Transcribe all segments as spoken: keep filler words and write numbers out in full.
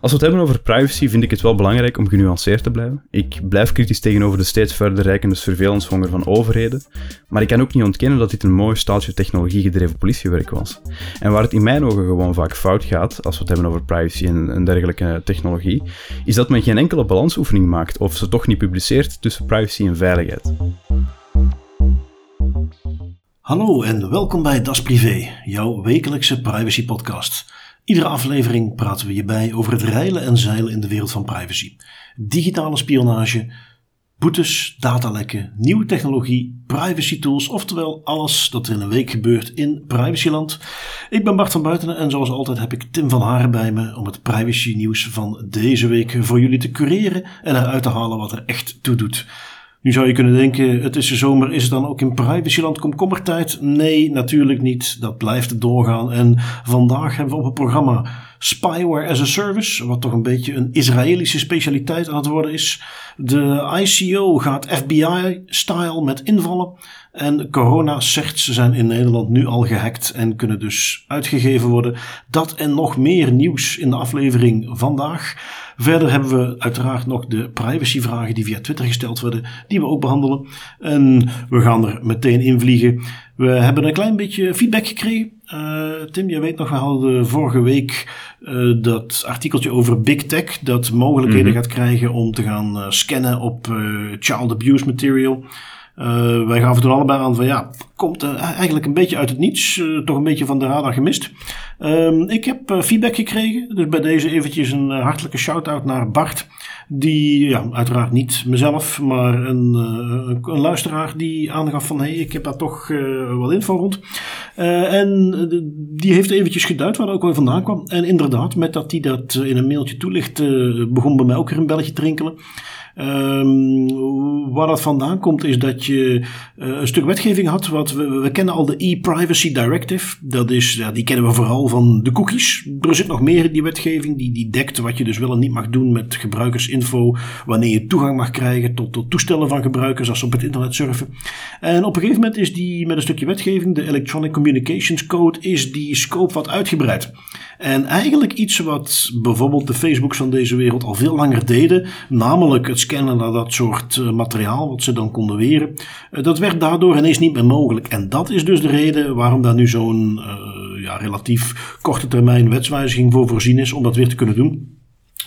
Als we het hebben over privacy, vind ik het wel belangrijk om genuanceerd te blijven. Ik blijf kritisch tegenover de steeds verder reikende surveillancehonger van overheden, maar ik kan ook niet ontkennen dat dit een mooi staaltje technologie-gedreven politiewerk was. En waar het in mijn ogen gewoon vaak fout gaat, als we het hebben over privacy en, en dergelijke technologie, is dat men geen enkele balansoefening maakt of ze toch niet publiceert tussen privacy en veiligheid. Hallo en welkom bij Das Privé, jouw wekelijkse privacy-podcast. Iedere aflevering praten we je bij over het reilen en zeilen in de wereld van privacy. Digitale spionage, boetes, datalekken, nieuwe technologie, privacy tools, oftewel alles dat er in een week gebeurt in privacyland. Ik ben Bart van Buitenen en zoals altijd heb ik Tim van Haren bij me om het privacy nieuws van deze week voor jullie te cureren en eruit te halen wat er echt toe doet. Nu zou je kunnen denken, het is de zomer, is het dan ook in privacyland komkommertijd? Nee, natuurlijk niet. Dat blijft doorgaan. En vandaag hebben we op het programma Spyware as a Service, wat toch een beetje een Israëlische specialiteit aan het worden is. De I C O gaat F B I-style met invallen. En corona-certs zijn in Nederland nu al gehackt en kunnen dus uitgegeven worden. Dat en nog meer nieuws in de aflevering vandaag. Verder hebben we uiteraard nog de privacyvragen die via Twitter gesteld werden, die we ook behandelen. En we gaan er meteen in vliegen. We hebben een klein beetje feedback gekregen. Uh, Tim, je weet nog, we hadden vorige week uh, dat artikeltje over Big Tech, dat mogelijkheden mm-hmm. gaat krijgen om te gaan uh, scannen op uh, child abuse material. Uh, wij gaven toen allebei aan van ja, komt uh, eigenlijk een beetje uit het niets, uh, toch een beetje van de radar gemist. Uh, ik heb uh, feedback gekregen, dus bij deze eventjes een uh, hartelijke shout-out naar Bart, die ja, uiteraard niet mezelf, maar een, uh, een luisteraar die aangaf van hé, hey, ik heb daar toch uh, wat info rond. Uh, en uh, die heeft eventjes geduid waar dat ook wel vandaan kwam. En inderdaad, met dat hij dat in een mailtje toelicht, uh, begon bij mij ook weer een belletje te rinkelen. Um, waar dat vandaan komt is dat je uh, een stuk wetgeving had. Wat we, we kennen al de e-Privacy Directive. Dat is, ja, die kennen we vooral van de cookies. Er zit nog meer in die wetgeving. Die, die dekt wat je dus wel en niet mag doen met gebruikersinfo. Wanneer je toegang mag krijgen tot, tot toestellen van gebruikers als ze op het internet surfen. En op een gegeven moment is die met een stukje wetgeving, de Electronic Communications Code, is die scope wat uitgebreid. En eigenlijk iets wat bijvoorbeeld de Facebooks van deze wereld al veel langer deden. Namelijk het scannen naar dat soort uh, materiaal wat ze dan konden weren. Uh, dat werd daardoor ineens niet meer mogelijk. En dat is dus de reden waarom daar nu zo'n uh, ja, relatief korte termijn wetswijziging voor voorzien is. Om dat weer te kunnen doen.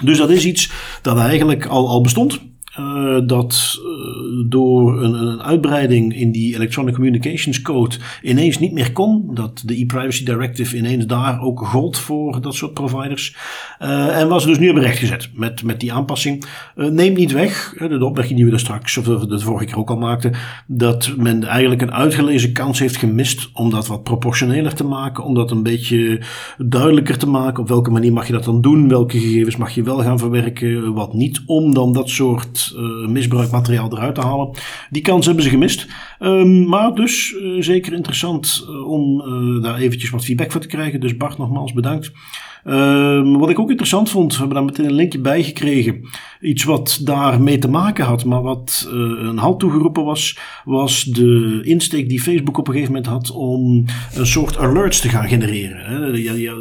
Dus dat is iets dat eigenlijk al, al bestond. Uh, dat uh, door een, een uitbreiding in die Electronic Communications Code ineens niet meer kon. Dat de e-Privacy Directive ineens daar ook gold voor dat soort providers. Uh, en was dus nu op rechtgezet met, met die aanpassing. Uh, neemt niet weg, de opmerking die we daar straks, of de, de vorige keer ook al maakten, dat men eigenlijk een uitgelezen kans heeft gemist om dat wat proportioneler te maken. Om dat een beetje duidelijker te maken. Op welke manier mag je dat dan doen? Welke gegevens mag je wel gaan verwerken? Wat niet? Om dan dat soort Uh, misbruikmateriaal eruit te halen. Die kans hebben ze gemist. Um, maar dus uh, zeker interessant uh, om uh, daar eventjes wat feedback voor te krijgen. Dus Bart, nogmaals bedankt. Um, wat ik ook interessant vond, we hebben daar meteen een linkje bij gekregen. Iets wat daarmee te maken had, maar wat uh, een halt toegeroepen was, was de insteek die Facebook op een gegeven moment had om een soort alerts te gaan genereren. Hè. Ja, ja,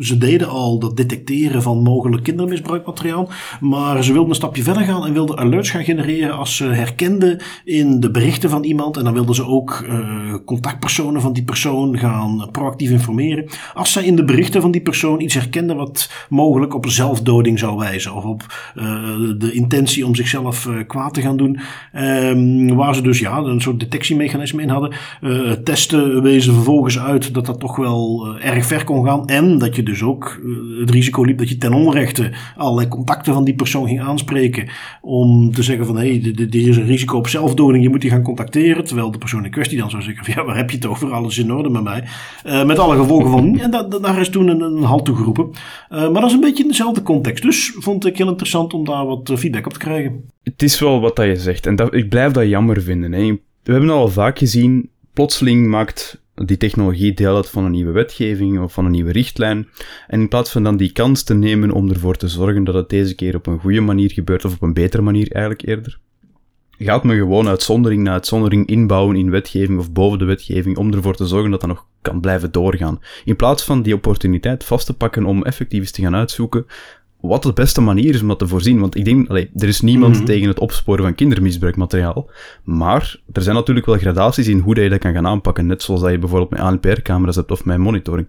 ze deden al dat detecteren van mogelijk kindermisbruikmateriaal, maar ze wilden een stapje verder gaan en wilden alerts gaan genereren als ze herkenden in de berichten van iemand. En dan wilden ze ook uh, contactpersonen van die persoon gaan proactief informeren. Als zij in de berichten van die persoon iets herkenden wat mogelijk op zelfdoding zou wijzen of op uh, de intentie om zichzelf uh, kwaad te gaan doen. Um, waar ze dus ja, een soort detectiemechanisme in hadden. Uh, testen wezen vervolgens uit dat dat toch wel uh, erg ver kon gaan en dat je dus ook uh, het risico liep dat je ten onrechte allerlei contacten van die persoon ging aanspreken om te zeggen van hé, hey, dit is een risico op zelfdoding, je moet die gaan contacteren, terwijl de persoon in kwestie dan zou zeggen van ja, waar heb je het over, alles in orde met mij, uh, met alle gevolgen van en da- da- daar is toen een, een halt toegeroepen, uh, maar dat is een beetje in dezelfde context, dus vond ik heel interessant om daar wat feedback op te krijgen. Het is wel wat dat je zegt en dat, ik blijf dat jammer vinden, hè. We hebben al vaak gezien, plotseling maakt die technologie deel uit van een nieuwe wetgeving of van een nieuwe richtlijn. En in plaats van dan die kans te nemen om ervoor te zorgen dat het deze keer op een goede manier gebeurt, of op een betere manier eigenlijk eerder, gaat men gewoon uitzondering na uitzondering inbouwen in wetgeving of boven de wetgeving om ervoor te zorgen dat dat nog kan blijven doorgaan. In plaats van die opportuniteit vast te pakken om effectief eens te gaan uitzoeken wat de beste manier is om dat te voorzien. Want ik denk, allee, er is niemand mm-hmm. tegen het opsporen van kindermisbruikmateriaal. Maar er zijn natuurlijk wel gradaties in hoe dat je dat kan gaan aanpakken. Net zoals dat je bijvoorbeeld met A N P R-camera's hebt of met monitoring.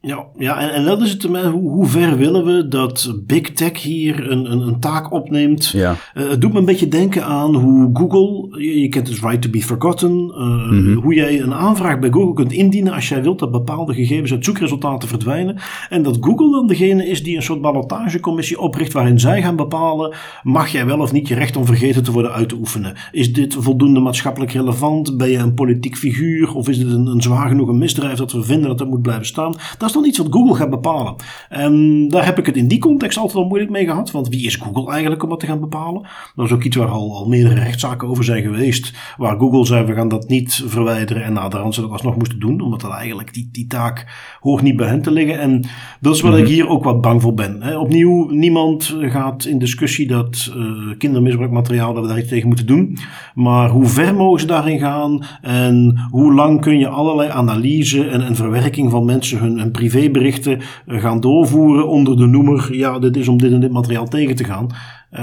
Ja, ja en, en dat is het. Hoe, hoe ver willen we dat Big Tech hier een, een, een taak opneemt? Ja. Uh, het doet me een beetje denken aan hoe Google, je, je kent het right to be forgotten, uh, mm-hmm. hoe jij een aanvraag bij Google kunt indienen als jij wilt dat bepaalde gegevens uit zoekresultaten verdwijnen. En dat Google dan degene is die een soort ballotagecommissie opricht waarin zij gaan bepalen, mag jij wel of niet je recht om vergeten te worden uit te oefenen? Is dit voldoende maatschappelijk relevant? Ben je een politiek figuur? Of is dit een, een zwaar genoeg een misdrijf dat we vinden dat er moet blijven staan? Dat is dan iets wat Google gaat bepalen. En daar heb ik het in die context altijd al moeilijk mee gehad. Want wie is Google eigenlijk om dat te gaan bepalen? Dat is ook iets waar al, al meerdere rechtszaken over zijn geweest. Waar Google zei, we gaan dat niet verwijderen. En naderhand ze dat alsnog moesten doen. Omdat dat eigenlijk die, die taak hoort niet bij hen te liggen. En dat is waar mm-hmm. ik hier ook wat bang voor ben. He, opnieuw, niemand gaat in discussie dat uh, kindermisbruikmateriaal, dat we daar iets tegen moeten doen. Maar hoe ver mogen ze daarin gaan? En hoe lang kun je allerlei analyse en, en verwerking van mensen hun en privéberichten gaan doorvoeren onder de noemer, ja, dit is om dit en dit materiaal tegen te gaan. Uh,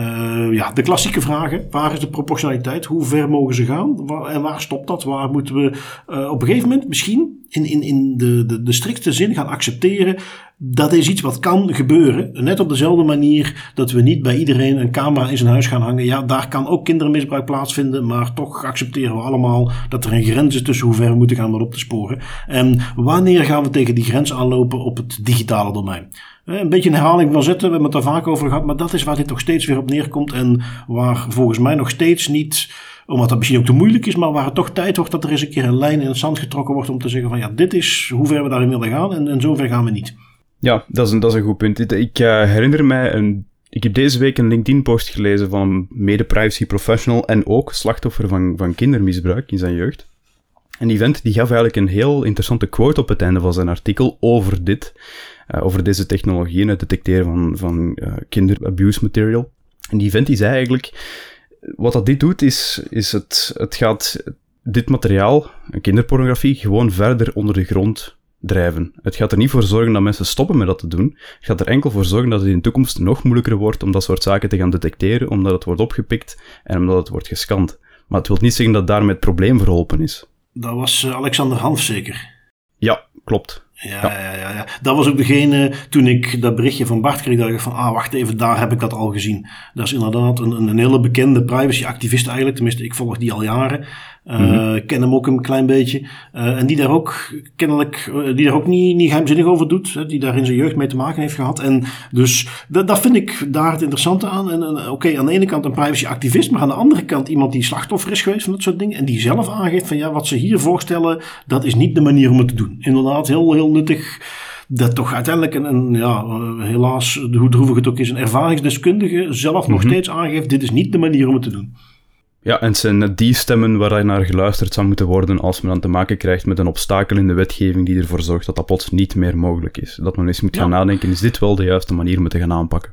ja, de klassieke vragen, waar is de proportionaliteit? Hoe ver mogen ze gaan? Waar, en waar stopt dat? Waar moeten we uh, op een gegeven moment misschien in, in, in de, de, de strikte zin gaan accepteren dat is iets wat kan gebeuren. Net op dezelfde manier dat we niet bij iedereen een camera in zijn huis gaan hangen. Ja, daar kan ook kindermisbruik plaatsvinden, maar toch accepteren we allemaal dat er een grens is tussen hoe ver we moeten gaan om op te sporen. En wanneer gaan we tegen die grens aanlopen op het digitale domein? Een beetje een herhaling van zetten, we hebben het daar vaak over gehad, maar dat is waar dit nog steeds weer op neerkomt en waar volgens mij nog steeds niet, omdat dat misschien ook te moeilijk is, maar waar het toch tijd wordt dat er eens een keer een lijn in het zand getrokken wordt om te zeggen van ja, dit is hoe ver we daarin willen gaan en, en zover gaan we niet. Ja, dat is een, dat is een goed punt. Ik, ik uh, herinner mij, een, ik heb deze week een LinkedIn-post gelezen van een mede-privacy professional en ook slachtoffer van, van kindermisbruik in zijn jeugd. En die vent die gaf eigenlijk een heel interessante quote op het einde van zijn artikel over dit, uh, over deze technologie en het detecteren van, van uh, kinderabuse material. En die vent die zei eigenlijk, wat dat dit doet is, is het, het gaat dit materiaal, kinderpornografie, gewoon verder onder de grond drijven. Het gaat er niet voor zorgen dat mensen stoppen met dat te doen. Het gaat er enkel voor zorgen dat het in de toekomst nog moeilijker wordt om dat soort zaken te gaan detecteren, omdat het wordt opgepikt en omdat het wordt gescand. Maar het wil niet zeggen dat daarmee het probleem verholpen is. Dat was Alexander Hanf zeker? Ja, klopt. Ja, ja. Ja, ja, dat was ook degene, toen ik dat berichtje van Bart kreeg, dat ik van, ah, wacht even, daar heb ik dat al gezien. Dat is inderdaad een, een hele bekende privacyactivist eigenlijk, tenminste, ik volg die al jaren. Uh, mm-hmm. Ken hem ook een klein beetje. Uh, en die daar ook kennelijk, uh, die daar ook niet, niet geheimzinnig over doet. Hè, die daar in zijn jeugd mee te maken heeft gehad. En dus dat, dat vind ik daar het interessante aan. En, en oké, okay, aan de ene kant een privacyactivist, maar aan de andere kant iemand die slachtoffer is geweest van dat soort dingen. En die zelf aangeeft van ja, wat ze hier voorstellen, dat is niet de manier om het te doen. Inderdaad, heel, heel nuttig. Dat toch uiteindelijk een, een ja, uh, helaas, hoe droevig het ook is, een ervaringsdeskundige zelf mm-hmm. nog steeds aangeeft, dit is niet de manier om het te doen. Ja, en het zijn die stemmen waar je naar geluisterd zou moeten worden als men dan te maken krijgt met een obstakel in de wetgeving die ervoor zorgt dat dat plots niet meer mogelijk is. Dat men eens moet gaan ja. nadenken, is dit wel de juiste manier om het te gaan aanpakken?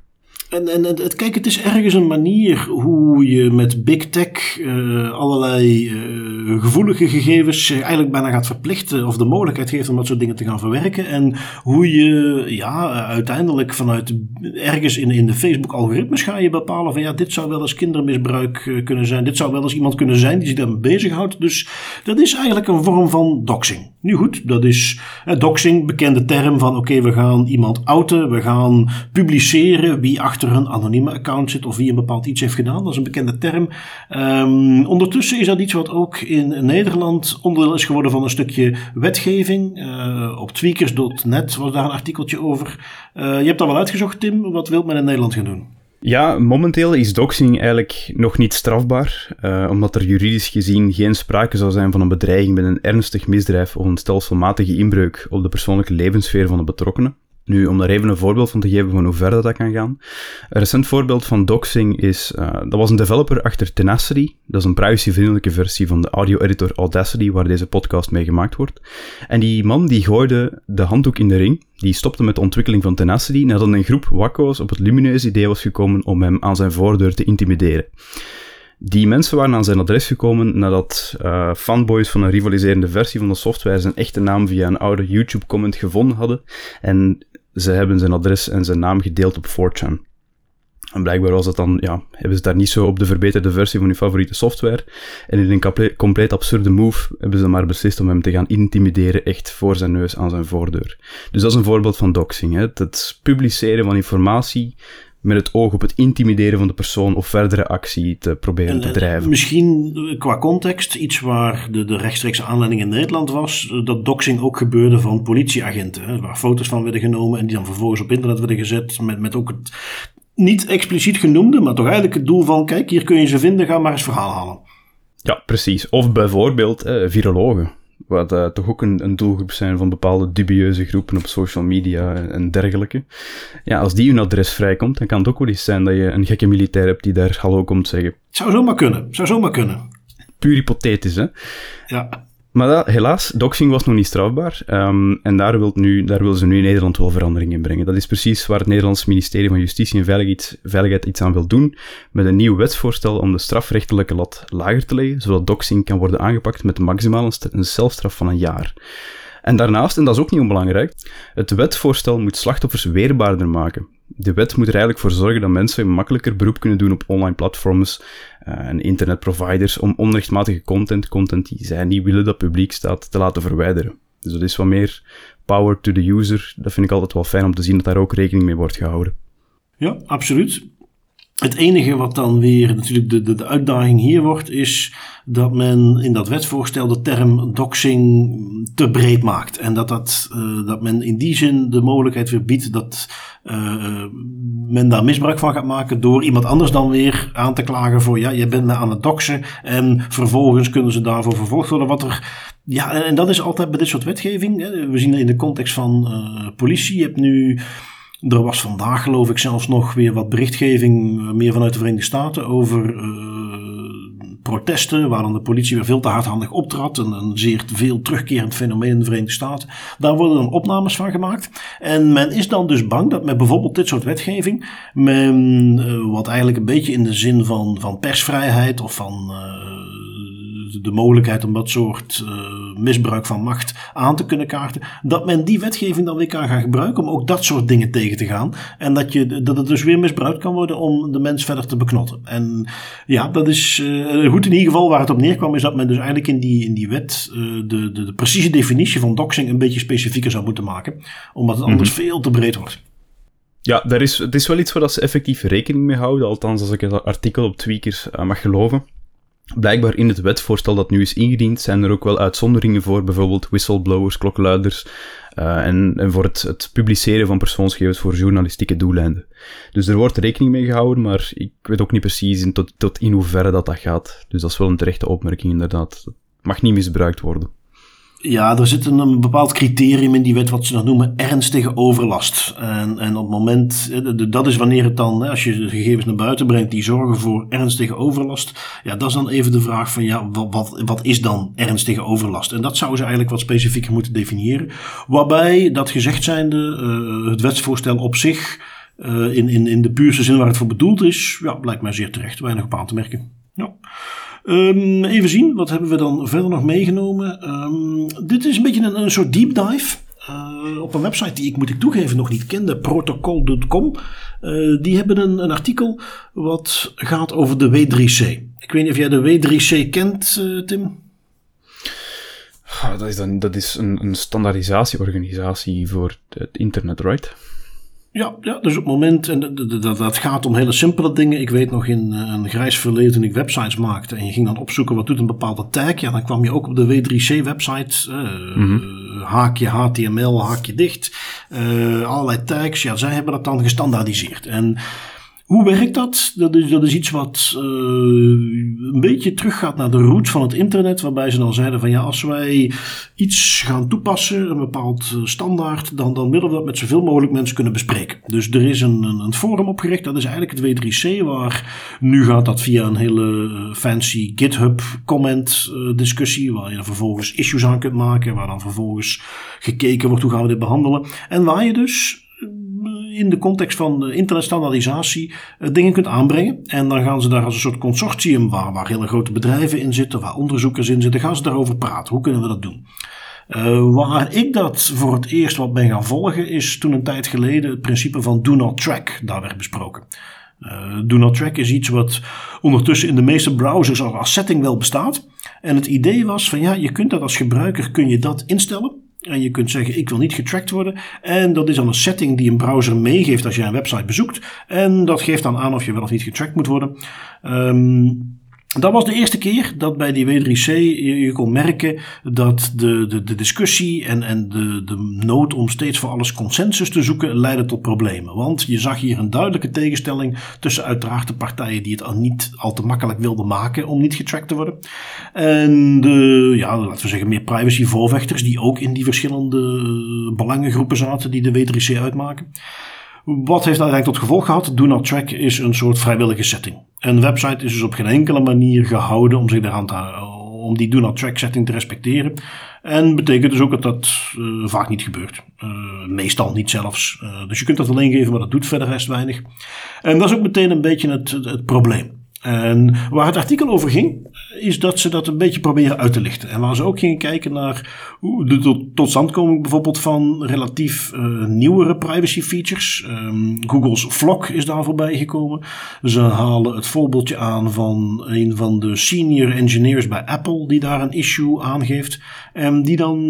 En, en het, kijk, het is ergens een manier hoe je met big tech uh, allerlei uh, gevoelige gegevens eigenlijk bijna gaat verplichten of de mogelijkheid geeft om dat soort dingen te gaan verwerken. En hoe je ja, uiteindelijk vanuit ergens in, in de Facebook-algoritmes ga je bepalen van ja, dit zou wel eens kindermisbruik kunnen zijn. Dit zou wel eens iemand kunnen zijn die zich daarmee bezighoudt. Dus dat is eigenlijk een vorm van doxing. Nu goed, dat is eh, doxing, bekende term van oké, okay, we gaan iemand outen, we gaan publiceren wie achter een anonieme account zit of wie een bepaald iets heeft gedaan. Dat is een bekende term. Um, ondertussen is dat iets wat ook in Nederland onderdeel is geworden van een stukje wetgeving. Uh, op tweakers punt net was daar een artikeltje over. Uh, je hebt dat wel uitgezocht, Tim. Wat wil men in Nederland gaan doen? Ja, momenteel is doxing eigenlijk nog niet strafbaar, uh, omdat er juridisch gezien geen sprake zou zijn van een bedreiging met een ernstig misdrijf of een stelselmatige inbreuk op de persoonlijke levenssfeer van de betrokkenen. Nu, om daar even een voorbeeld van te geven van hoe ver dat, dat kan gaan. Een recent voorbeeld van doxing is... Uh, dat was een developer achter Tenacity. Dat is een privacyvriendelijke versie van de audio-editor Audacity, waar deze podcast mee gemaakt wordt. En die man die gooide de handdoek in de ring. Die stopte met de ontwikkeling van Tenacity nadat een groep wakko's op het lumineuze idee was gekomen om hem aan zijn voordeur te intimideren. Die mensen waren aan zijn adres gekomen nadat uh, fanboys van een rivaliserende versie van de software zijn echte naam via een oude YouTube-comment gevonden hadden. En ze hebben zijn adres en zijn naam gedeeld op four chan. En blijkbaar was dat dan, ja, hebben ze daar niet zo op de verbeterde versie van hun favoriete software. En in een kaple- compleet absurde move hebben ze maar beslist om hem te gaan intimideren, echt voor zijn neus aan zijn voordeur. Dus dat is een voorbeeld van doxing, hè. Het publiceren van informatie met het oog op het intimideren van de persoon of verdere actie te proberen en, te drijven. Misschien qua context iets waar de, de rechtstreekse aanleiding in Nederland was, dat doxing ook gebeurde van politieagenten, hè, waar foto's van werden genomen en die dan vervolgens op internet werden gezet met, met ook het niet expliciet genoemde, maar toch eigenlijk het doel van, kijk, hier kun je ze vinden, ga maar eens verhaal halen. Ja, precies. Of bijvoorbeeld eh, virologen, wat uh, toch ook een, een doelgroep zijn van bepaalde dubieuze groepen op social media en, en dergelijke. Ja, als die hun adres vrijkomt, dan kan het ook wel eens zijn dat je een gekke militair hebt die daar hallo komt zeggen. Zou zomaar kunnen, zou zomaar kunnen. Puur hypothetisch, hè? Ja. Maar dat, helaas, doxing was nog niet strafbaar. Um, en daar wil nu, daar willen ze nu in Nederland wel verandering in brengen. Dat is precies waar het Nederlands ministerie van Justitie en Veiligheid iets, Veiligheid iets aan wil doen, met een nieuw wetsvoorstel om de strafrechtelijke lat lager te leggen, zodat doxing kan worden aangepakt met maximaal een, st- een celstraf van een jaar. En daarnaast, en dat is ook niet onbelangrijk, het wetsvoorstel moet slachtoffers weerbaarder maken. De wet moet er eigenlijk voor zorgen dat mensen makkelijker beroep kunnen doen op online platforms en internetproviders om onrechtmatige content, content die zij niet willen dat publiek staat, te laten verwijderen. Dus dat is wat meer power to the user. Dat vind ik altijd wel fijn om te zien dat daar ook rekening mee wordt gehouden. Ja, absoluut. Het enige wat dan weer natuurlijk de, de, de uitdaging hier wordt, is dat men in dat wetsvoorstel de term doxing te breed maakt. En dat, dat, uh, dat men in die zin de mogelijkheid weer biedt dat uh, men daar misbruik van gaat maken door iemand anders dan weer aan te klagen voor, ja, jij bent me aan het doxen. En vervolgens kunnen ze daarvoor vervolgd worden wat er... Ja, en, en dat is altijd bij dit soort wetgeving. Hè. We zien dat in de context van uh, politie. Je hebt nu... Er was vandaag, geloof ik, zelfs nog weer wat berichtgeving, meer vanuit de Verenigde Staten, over uh, protesten, waar dan de politie weer veel te hardhandig optrad. Een, een zeer veel terugkerend fenomeen in de Verenigde Staten. Daar worden dan opnames van gemaakt. En men is dan dus bang dat met bijvoorbeeld dit soort wetgeving, men, uh, wat eigenlijk een beetje in de zin van, van persvrijheid of van... Uh, de mogelijkheid om dat soort uh, misbruik van macht aan te kunnen kaarten, dat men die wetgeving dan weer kan gaan gebruiken om ook dat soort dingen tegen te gaan. En dat, je, dat het dus weer misbruikt kan worden om de mens verder te beknotten. En ja, dat is uh, goed. In ieder geval waar het op neerkwam is dat men dus eigenlijk in die, in die wet uh, de, de, de precieze definitie van doxing een beetje specifieker zou moeten maken. Omdat het anders mm-hmm. veel te breed wordt. Ja, daar is, het is wel iets waar dat ze effectief rekening mee houden. Althans, als ik het artikel op Tweakers uh, mag geloven. Blijkbaar in het wetsvoorstel dat nu is ingediend zijn er ook wel uitzonderingen voor, bijvoorbeeld whistleblowers, klokluiders uh, en, en voor het, het publiceren van persoonsgegevens voor journalistieke doeleinden. Dus er wordt rekening mee gehouden, maar ik weet ook niet precies in tot, tot in hoeverre dat, dat gaat. Dus dat is wel een terechte opmerking inderdaad. Dat mag niet misbruikt worden. Ja, er zit een, een bepaald criterium in die wet wat ze dan noemen ernstige overlast. En, en op het moment, dat is wanneer het dan, als je de gegevens naar buiten brengt, die zorgen voor ernstige overlast. Ja, dat is dan even de vraag van, ja, wat, wat, wat is dan ernstige overlast? En dat zouden ze eigenlijk wat specifieker moeten definiëren. Waarbij, dat gezegd zijnde, uh, het wetsvoorstel op zich, uh, in, in, in de puurste zin waar het voor bedoeld is, ja, lijkt mij zeer terecht. Weinig op aan te merken. Ja. Um, even zien, wat hebben we dan verder nog meegenomen? Um, dit is een beetje een, een soort deep dive uh, op een website die ik, moet ik toegeven, nog niet kende, protocol punt com. Uh, die hebben een, een artikel wat gaat over de W drie C. Ik weet niet of jij de W drie C kent, uh, Tim? Ah, dat is, dan, dat is een, een standaardisatieorganisatie voor het internet, right? Ja, ja, dus op het moment, en dat, dat, dat gaat om hele simpele dingen. Ik weet nog in een grijs verleden toen ik websites maakte en je ging dan opzoeken wat doet een bepaalde tag. Ja, dan kwam je ook op de W drie C website, uh, mm-hmm. haakje H T M L, haakje dicht, uh, allerlei tags. Ja, zij hebben dat dan gestandaardiseerd. En hoe werkt dat? Dat is, dat is iets wat uh, een beetje teruggaat naar de roots van het internet. Waarbij ze dan zeiden van ja, als wij iets gaan toepassen, een bepaald standaard, dan, dan willen we dat met zoveel mogelijk mensen kunnen bespreken. Dus er is een, een forum opgericht, dat is eigenlijk het W drie C. Waar nu gaat dat via een hele fancy GitHub comment uh, discussie. Waar je dan vervolgens issues aan kunt maken. Waar dan vervolgens gekeken wordt hoe gaan we dit behandelen. En waar je dus... in de context van de internetstandaardisatie uh, dingen kunt aanbrengen. En dan gaan ze daar als een soort consortium waar, waar hele grote bedrijven in zitten, waar onderzoekers in zitten, gaan ze daarover praten. Hoe kunnen we dat doen? Uh, waar ik dat voor het eerst wat ben gaan volgen is toen een tijd geleden het principe van do not track daar werd besproken. Uh, do not track is iets wat ondertussen in de meeste browsers als setting wel bestaat. En het idee was van ja, je kunt dat als gebruiker kun je dat instellen. En je kunt zeggen ik wil niet getrackt worden. En dat is dan een setting die een browser meegeeft als jij een website bezoekt. En dat geeft dan aan of je wel of niet getrackt moet worden. Um, Dat was de eerste keer dat bij die W drie C je, je kon merken dat de, de, de discussie en, en de, de nood om steeds voor alles consensus te zoeken leidde tot problemen. Want je zag hier een duidelijke tegenstelling tussen uiteraard de partijen die het niet al te makkelijk wilden maken om niet getrackt te worden. En de, ja, laten we zeggen, meer privacy voorvechters die ook in die verschillende belangengroepen zaten die de W drie C uitmaken. Wat heeft uiteindelijk tot gevolg gehad? Do not track is een soort vrijwillige setting. Een website is dus op geen enkele manier gehouden om zich daaraan te houden, om die do not track setting te respecteren. En betekent dus ook dat dat uh, vaak niet gebeurt. Uh, meestal niet zelfs. Uh, dus je kunt dat wel ingeven, maar dat doet verder rest weinig. En dat is ook meteen een beetje het, het, het probleem. En waar het artikel over ging, is dat ze dat een beetje proberen uit te lichten. En waar ze ook gingen kijken naar de tot, totstandkoming bijvoorbeeld van relatief uh, nieuwere privacy features. Um, Google's Flock is daar voorbij gekomen. Ze halen het voorbeeldje aan van een van de senior engineers bij Apple die daar een issue aangeeft. En die dan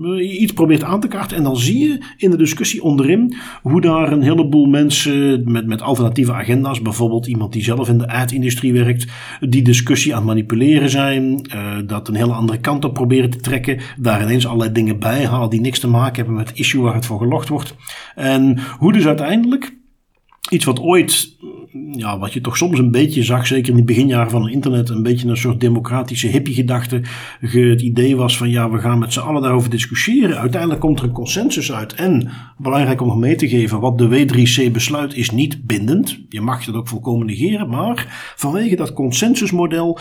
uh, iets probeert aan te kaarten. En dan zie je in de discussie onderin hoe daar een heleboel mensen met, met alternatieve agenda's, bijvoorbeeld iemand die zelf in de ad-industrie werkt, die discussie aan het manipuleren zijn, uh, dat een hele andere kant op proberen te trekken, daar ineens allerlei dingen bij halen die niks te maken hebben met het issue waar het voor gelogd wordt. En hoe dus uiteindelijk iets wat ooit, ja, wat je toch soms een beetje zag, zeker in de beginjaren van het internet, een beetje een soort democratische hippie-gedachte. Het idee was van ja, we gaan met z'n allen daarover discussiëren. Uiteindelijk komt er een consensus uit. En belangrijk om nog mee te geven, wat de W drie C besluit is niet bindend. Je mag dat ook volkomen negeren, maar vanwege dat consensusmodel, op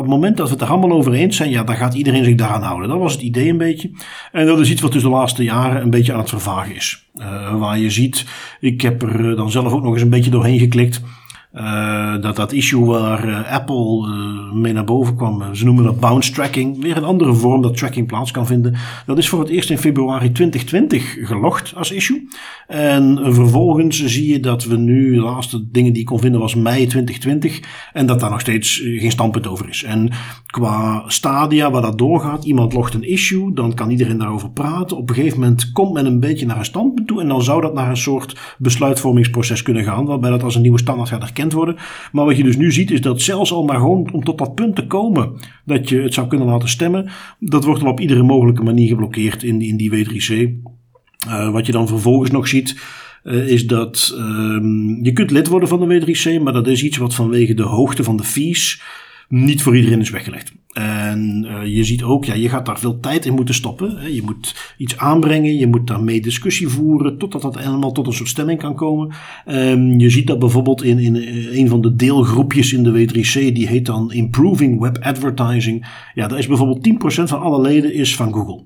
het moment dat we het er allemaal over eens zijn, ja, dan gaat iedereen zich daaraan houden. Dat was het idee een beetje. En dat is iets wat dus de laatste jaren een beetje aan het vervagen is. Uh, waar je ziet, ik heb er dan zelf ook nog eens een beetje doorheen geklikt. Uh, dat dat issue waar uh, Apple uh, mee naar boven kwam, ze noemen dat bounce tracking, weer een andere vorm dat tracking plaats kan vinden. Dat is voor het eerst in februari twintig twintig gelogd als issue. En uh, vervolgens zie je dat we nu, de laatste dingen die ik kon vinden was mei twintig twintig. En dat daar nog steeds uh, geen standpunt over is. En qua stadia waar dat doorgaat, iemand logt een issue, dan kan iedereen daarover praten. Op een gegeven moment komt men een beetje naar een standpunt toe. En dan zou dat naar een soort besluitvormingsproces kunnen gaan, waarbij dat als een nieuwe standaard gaat erkennen worden. Maar wat je dus nu ziet is dat zelfs al maar gewoon om tot dat punt te komen dat je het zou kunnen laten stemmen, dat wordt dan op iedere mogelijke manier geblokkeerd in, in die W drie C. Uh, wat je dan vervolgens nog ziet uh, is dat um, je kunt lid worden van de W drie C, maar dat is iets wat vanwege de hoogte van de fees niet voor iedereen is weggelegd. En uh, je ziet ook, ja, je gaat daar veel tijd in moeten stoppen. Je moet iets aanbrengen, je moet daarmee discussie voeren, totdat dat helemaal tot een soort stemming kan komen. Um, je ziet dat bijvoorbeeld in, in een van de deelgroepjes in de W drie C, die heet dan Improving Web Advertising. Ja, daar is bijvoorbeeld tien procent van alle leden is van Google.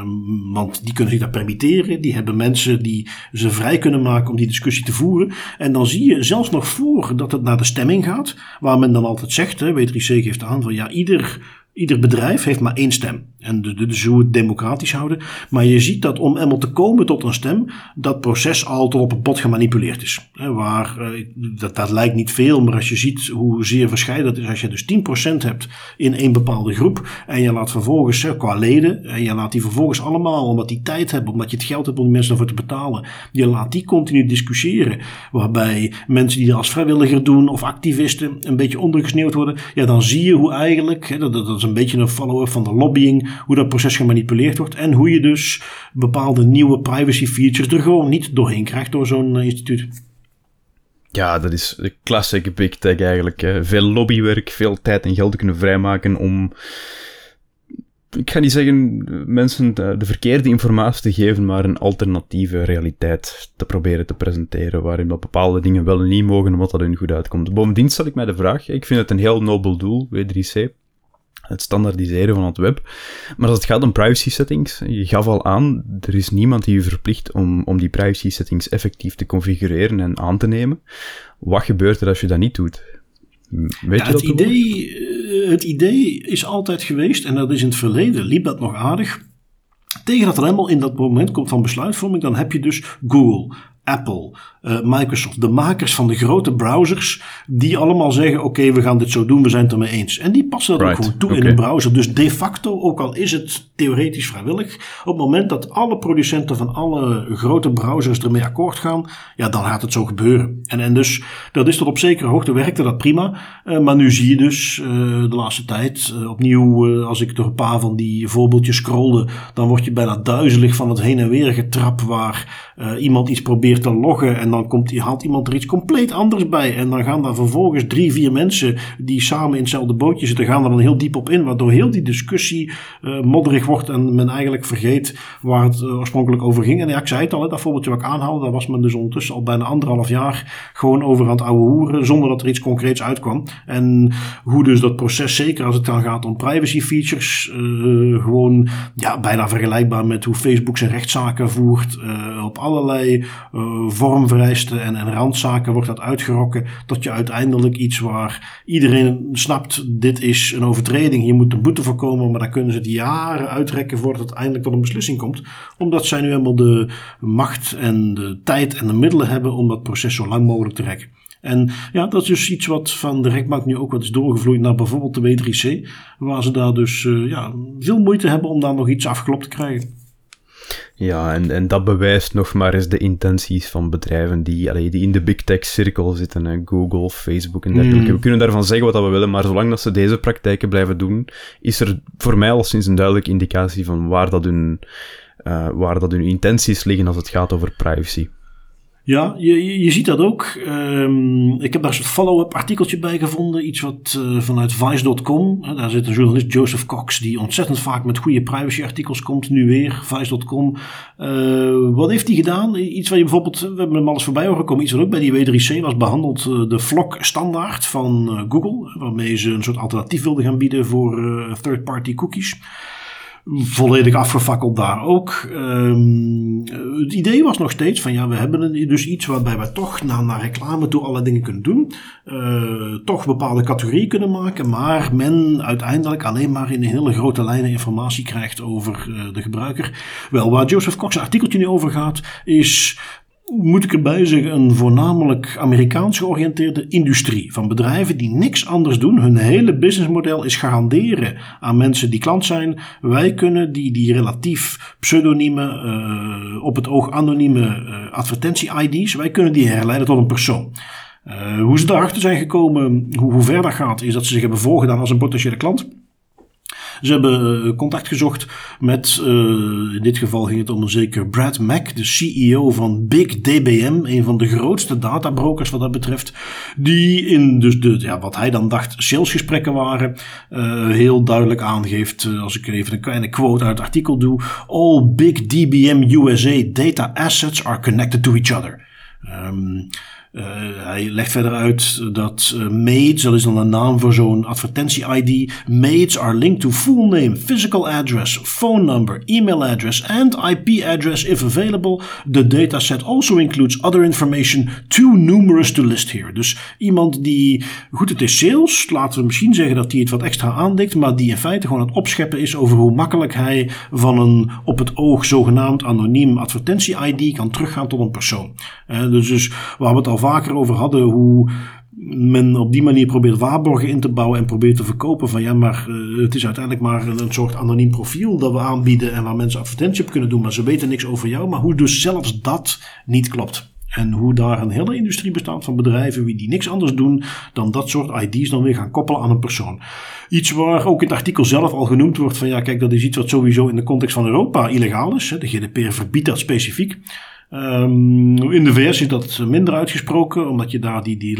Um, want die kunnen zich dat permitteren. Die hebben mensen die ze vrij kunnen maken om die discussie te voeren. En dan zie je zelfs nog voor dat het naar de stemming gaat, waar men dan altijd zegt, hè, W drie C geeft aan van ja, ieder, ieder bedrijf heeft maar één stem. En dus hoe het democratisch houden. Maar je ziet dat om eenmaal te komen tot een stem, dat proces al tot op het bot gemanipuleerd is. Hè, waar, uh, dat, dat lijkt niet veel, maar als je ziet hoe zeer verscheiden dat is. Als je dus tien procent hebt in één bepaalde groep en je laat vervolgens, uh, qua leden, en je laat die vervolgens allemaal, omdat die tijd hebben, omdat je het geld hebt om die mensen daarvoor te betalen, je laat die continu discussiëren. Waarbij mensen die dat als vrijwilliger doen of activisten een beetje ondergesneeuwd worden. Ja, dan zie je hoe eigenlijk, hè, dat, dat is een beetje een follow-up van de lobbying, hoe dat proces gemanipuleerd wordt en hoe je dus bepaalde nieuwe privacy features er gewoon niet doorheen krijgt door zo'n uh, instituut. Ja, dat is de klassieke big tech eigenlijk. Hè. Veel lobbywerk, veel tijd en geld kunnen vrijmaken om, ik ga niet zeggen mensen de, de verkeerde informatie te geven, maar een alternatieve realiteit te proberen te presenteren, waarin dat bepaalde dingen wel en niet mogen, omdat dat hun goed uitkomt. Bovendien stel ik mij de vraag, ik vind het een heel nobel doel, W drie C. het standaardiseren van het web. Maar als het gaat om privacy settings, je gaf al aan, er is niemand die je verplicht om, om die privacy settings effectief te configureren en aan te nemen. Wat gebeurt er als je dat niet doet? Weet ja, je dat het, idee, het idee is altijd geweest, en dat is in het verleden, liep dat nog aardig, tegen dat er helemaal in dat moment komt van besluitvorming, dan heb je dus Google, Apple, uh, Microsoft, de makers van de grote browsers, die allemaal zeggen, oké, okay, we gaan dit zo doen, we zijn het ermee eens. En die passen dat right. ook gewoon toe okay. in de browser. Dus de facto, ook al is het theoretisch vrijwillig, op het moment dat alle producenten van alle grote browsers ermee akkoord gaan, ja, dan gaat het zo gebeuren. En, en dus, dat is tot op zekere hoogte, werkte dat prima, uh, maar nu zie je dus uh, de laatste tijd, uh, opnieuw, uh, als ik door een paar van die voorbeeldjes scrollde, dan word je bijna duizelig van het heen en weer getrap waar uh, iemand iets probeert te loggen en dan komt, haalt iemand er iets compleet anders bij en dan gaan daar vervolgens drie, vier mensen die samen in hetzelfde bootje zitten, gaan er dan heel diep op in, waardoor heel die discussie uh, modderig wordt en men eigenlijk vergeet waar het uh, oorspronkelijk over ging. En ja, ik zei het al, hè, dat voorbeeldje wat ik aanhaalde, daar was men dus ondertussen al bijna anderhalf jaar gewoon over aan het ouwe hoeren, zonder dat er iets concreets uitkwam. En hoe dus dat proces, zeker als het dan gaat om privacy features, uh, gewoon ja, bijna vergelijkbaar met hoe Facebook zijn rechtszaken voert, uh, op allerlei uh, vormvereisten en, en randzaken wordt dat uitgerokken, tot je uiteindelijk iets waar iedereen snapt, dit is een overtreding, je moet een boete voorkomen, maar dan kunnen ze het jaren uitrekken voordat het eindelijk tot een beslissing komt, omdat zij nu helemaal de macht en de tijd en de middelen hebben om dat proces zo lang mogelijk te rekken. En ja, dat is dus iets wat van de rechtbank nu ook wat is doorgevloeid naar bijvoorbeeld de W drie C, waar ze daar dus uh, ja, veel moeite hebben om daar nog iets afgeklopt te krijgen. Ja, en, en dat bewijst nog maar eens de intenties van bedrijven die, allee, die in de big tech cirkel zitten, hè, Google, Facebook en dergelijke. Mm. We kunnen daarvan zeggen wat we willen, maar zolang dat ze deze praktijken blijven doen, is er voor mij al sinds een duidelijke indicatie van waar dat hun, uh, waar dat hun intenties liggen als het gaat over privacy. Ja, je, je ziet dat ook. Um, ik heb daar een follow-up artikeltje bij gevonden. Iets wat uh, vanuit vice dot com. Daar zit een journalist, Joseph Cox, die ontzettend vaak met goede privacyartikels komt. Nu weer, vice dot com. Uh, wat heeft hij gedaan? Iets wat je bijvoorbeeld, we hebben hem al eens voorbij horen komen. Iets wat ook bij die W drie C was behandeld. Uh, de V L O C-standaard van uh, Google. Waarmee ze een soort alternatief wilden gaan bieden voor uh, third-party cookies. Volledig afgefakkeld daar ook. Um, het idee was nog steeds van ja, we hebben dus iets waarbij we toch naar, naar reclame toe allerlei dingen kunnen doen. Uh, toch bepaalde categorieën kunnen maken, maar men uiteindelijk alleen maar in de hele grote lijnen informatie krijgt over uh, de gebruiker. Wel, waar Joseph Cox een artikeltje nu over gaat, is, moet ik erbij zeggen, een voornamelijk Amerikaans georiënteerde industrie van bedrijven die niks anders doen. Hun hele businessmodel is garanderen aan mensen die klant zijn. Wij kunnen die, die relatief pseudonieme, uh, op het oog anonieme uh, advertentie-I D's, wij kunnen die herleiden tot een persoon. Uh, hoe ze daarachter zijn gekomen, hoe, hoe ver dat gaat, is dat ze zich hebben voorgedaan als een potentiële klant. Ze hebben contact gezocht met, uh, in dit geval ging het om een zeker Brad Mack, de C E O van Big D B M, een van de grootste databrokers wat dat betreft, die in dus de, ja, wat hij dan dacht salesgesprekken waren, uh, heel duidelijk aangeeft, uh, als ik even een kleine quote uit het artikel doe, all Big D B M U S A data assets are connected to each other. Um, Uh, hij legt verder uit dat uh, maids, dat is dan een naam voor zo'n advertentie-I D, maids are linked to full name, physical address, phone number, email address and I P address if available. The dataset also includes other information too numerous to list here. Dus iemand die, goed, het is sales, laten we misschien zeggen dat hij het wat extra aandikt, maar die in feite gewoon aan het opscheppen is over hoe makkelijk hij van een op het oog zogenaamd anoniem advertentie-I D kan teruggaan tot een persoon. Uh, dus, dus waar we het al vaker over hadden, hoe men op die manier probeert waarborgen in te bouwen en probeert te verkopen van ja, maar uh, het is uiteindelijk maar een, een soort anoniem profiel dat we aanbieden en waar mensen advertentie op kunnen doen, maar ze weten niks over jou, maar hoe dus zelfs dat niet klopt. En hoe daar een hele industrie bestaat van bedrijven die niks anders doen dan dat soort I D's dan weer gaan koppelen aan een persoon. Iets waar ook in het artikel zelf al genoemd wordt van ja, kijk, dat is iets wat sowieso in de context van Europa illegaal is. De G D P R verbiedt dat specifiek. Um, in de V S is dat minder uitgesproken, omdat je daar die, die,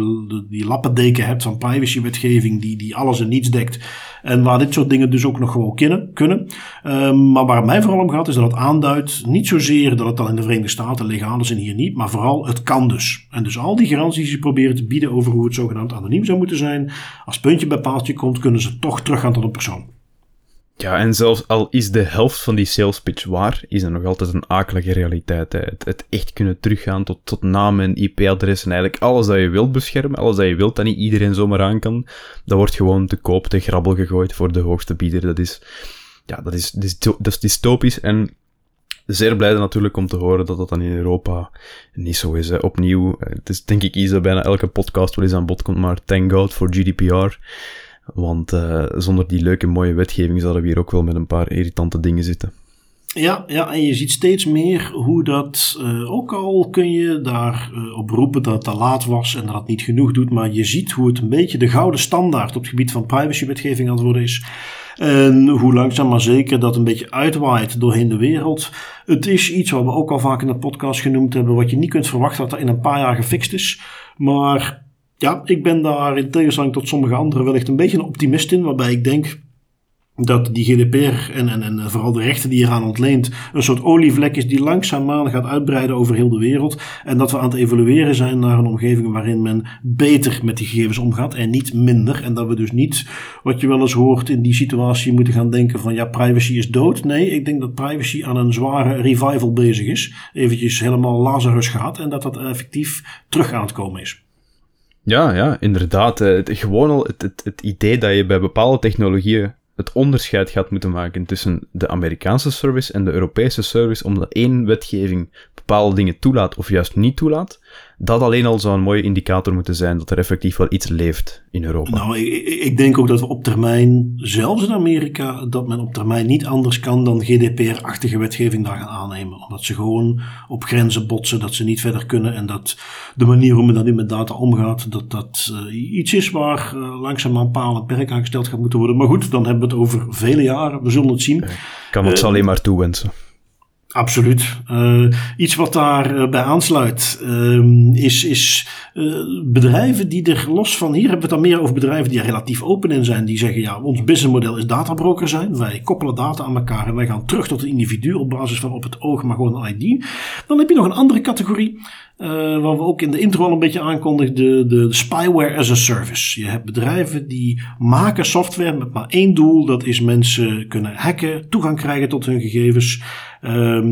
die lappendeken hebt van privacywetgeving die, die alles en niets dekt. En waar dit soort dingen dus ook nog gewoon kunnen. kunnen. Um, maar waar het mij vooral om gaat is dat het aanduidt, niet zozeer dat het dan in de Verenigde Staten legaal is en hier niet, maar vooral het kan dus. En dus al die garanties die ze proberen te bieden over hoe het zogenaamd anoniem zou moeten zijn, als puntje bij paaltje komt, kunnen ze toch teruggaan tot een persoon. Ja, en zelfs al is de helft van die sales pitch waar, is er nog altijd een akelige realiteit. Hè. Het, het echt kunnen teruggaan tot, tot namen, I P-adressen, eigenlijk alles dat je wilt beschermen, alles dat je wilt dat niet iedereen zomaar aan kan, dat wordt gewoon te koop, te grabbel gegooid voor de hoogste bieder. Dat is, ja, dat is, dat is dystopisch en zeer blij natuurlijk om te horen dat dat dan in Europa niet zo is. Hè. Opnieuw, het is denk ik iets dat bijna elke podcast wel eens aan bod komt, maar thank God voor G D P R. Want uh, zonder die leuke mooie wetgeving zouden we hier ook wel met een paar irritante dingen zitten. Ja, ja, en je ziet steeds meer hoe dat, uh, ook al kun je daar uh, op roepen dat het te laat was en dat het niet genoeg doet, maar je ziet hoe het een beetje de gouden standaard op het gebied van privacywetgeving aan het worden is. En hoe langzaam maar zeker dat een beetje uitwaait doorheen de wereld. Het is iets wat we ook al vaak in de podcast genoemd hebben, wat je niet kunt verwachten dat er in een paar jaar gefixt is. Maar... ja, ik ben daar in tegenstelling tot sommige anderen wellicht een beetje een optimist in, waarbij ik denk dat die G D P R en, en, en vooral de rechten die eraan ontleent een soort olievlek is die langzaamaan gaat uitbreiden over heel de wereld en dat we aan het evolueren zijn naar een omgeving waarin men beter met die gegevens omgaat en niet minder en dat we dus niet, wat je wel eens hoort, in die situatie moeten gaan denken van ja, privacy is dood. Nee, ik denk dat privacy aan een zware revival bezig is, eventjes helemaal Lazarus gaat en dat dat effectief terug aan het komen is. Ja, ja, inderdaad. Het, gewoon al het, het, het idee dat je bij bepaalde technologieën het onderscheid gaat moeten maken tussen de Amerikaanse service en de Europese service, omdat één wetgeving bepaalde dingen toelaat of juist niet toelaat, dat alleen al zou een mooie indicator moeten zijn dat er effectief wel iets leeft in Europa. Nou, ik, ik denk ook dat we op termijn, zelfs in Amerika, dat men op termijn niet anders kan dan G D P R-achtige wetgeving daar gaan aannemen. Omdat ze gewoon op grenzen botsen, dat ze niet verder kunnen en dat de manier hoe men dan nu met data omgaat, dat dat uh, iets is waar uh, langzaamaan paal en perk aan gesteld gaat moeten worden. Maar goed, dan hebben we het over vele jaren. We zullen het zien. Ik kan het uh, alleen maar toewensen. Absoluut. Uh, iets wat daarbij uh, aansluit uh, is, is uh, bedrijven die er los van... Hier hebben we het dan meer over bedrijven die er relatief open in zijn. Die zeggen, ja, ons businessmodel is databroker zijn. Wij koppelen data aan elkaar en wij gaan terug tot het individu op basis van op het oog, maar gewoon een I D. Dan heb je nog een andere categorie. Uh, waar we ook in de intro al een beetje aankondigden, de, de, de spyware as a service. Je hebt bedrijven die maken software met maar één doel. Dat is mensen kunnen hacken, toegang krijgen tot hun gegevens. Um,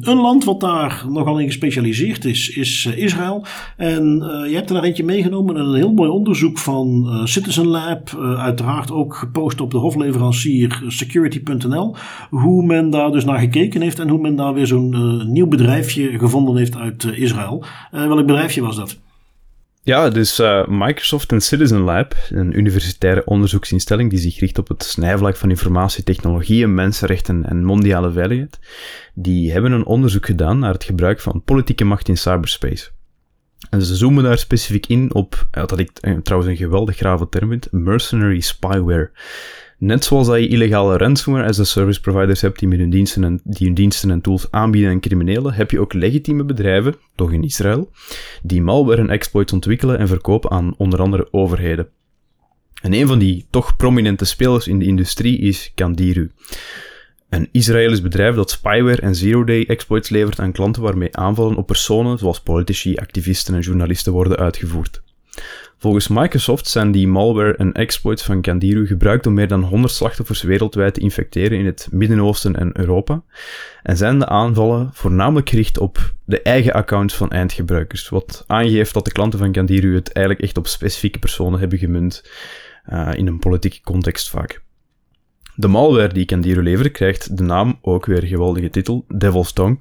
een land wat daar nogal in gespecialiseerd is, is uh, Israël. En uh, je hebt er daar eentje meegenomen. Een heel mooi onderzoek van uh, Citizen Lab. Uh, uiteraard ook gepost op de hofleverancier security punt n l. Hoe men daar dus naar gekeken heeft. En hoe men daar weer zo'n uh, nieuw bedrijfje gevonden heeft uit uh, Israël. Uh, welk bedrijfje was dat? Ja, dus uh, Microsoft en Citizen Lab, een universitaire onderzoeksinstelling die zich richt op het snijvlak van informatietechnologieën, mensenrechten en mondiale veiligheid, die hebben een onderzoek gedaan naar het gebruik van politieke macht in cyberspace. En ze zoomen daar specifiek in op, wat ik trouwens een geweldig grave term vind, mercenary spyware. Net zoals dat je illegale ransomware as a service providers hebt die, met hun diensten en, die hun diensten en tools aanbieden aan criminelen, heb je ook legitieme bedrijven, toch in Israël, die malware en exploits ontwikkelen en verkopen aan onder andere overheden. En een van die toch prominente spelers in de industrie is Candiru. Een Israëlisch bedrijf dat spyware en zero-day exploits levert aan klanten waarmee aanvallen op personen zoals politici, activisten en journalisten worden uitgevoerd. Volgens Microsoft zijn die malware en exploits van Candiru gebruikt om meer dan honderd slachtoffers wereldwijd te infecteren in het Midden-Oosten en Europa en zijn de aanvallen voornamelijk gericht op de eigen accounts van eindgebruikers, wat aangeeft dat de klanten van Candiru het eigenlijk echt op specifieke personen hebben gemunt uh, in een politieke context vaak. De malware die Candiru levert krijgt de naam, ook weer geweldige titel, Devil's Tongue,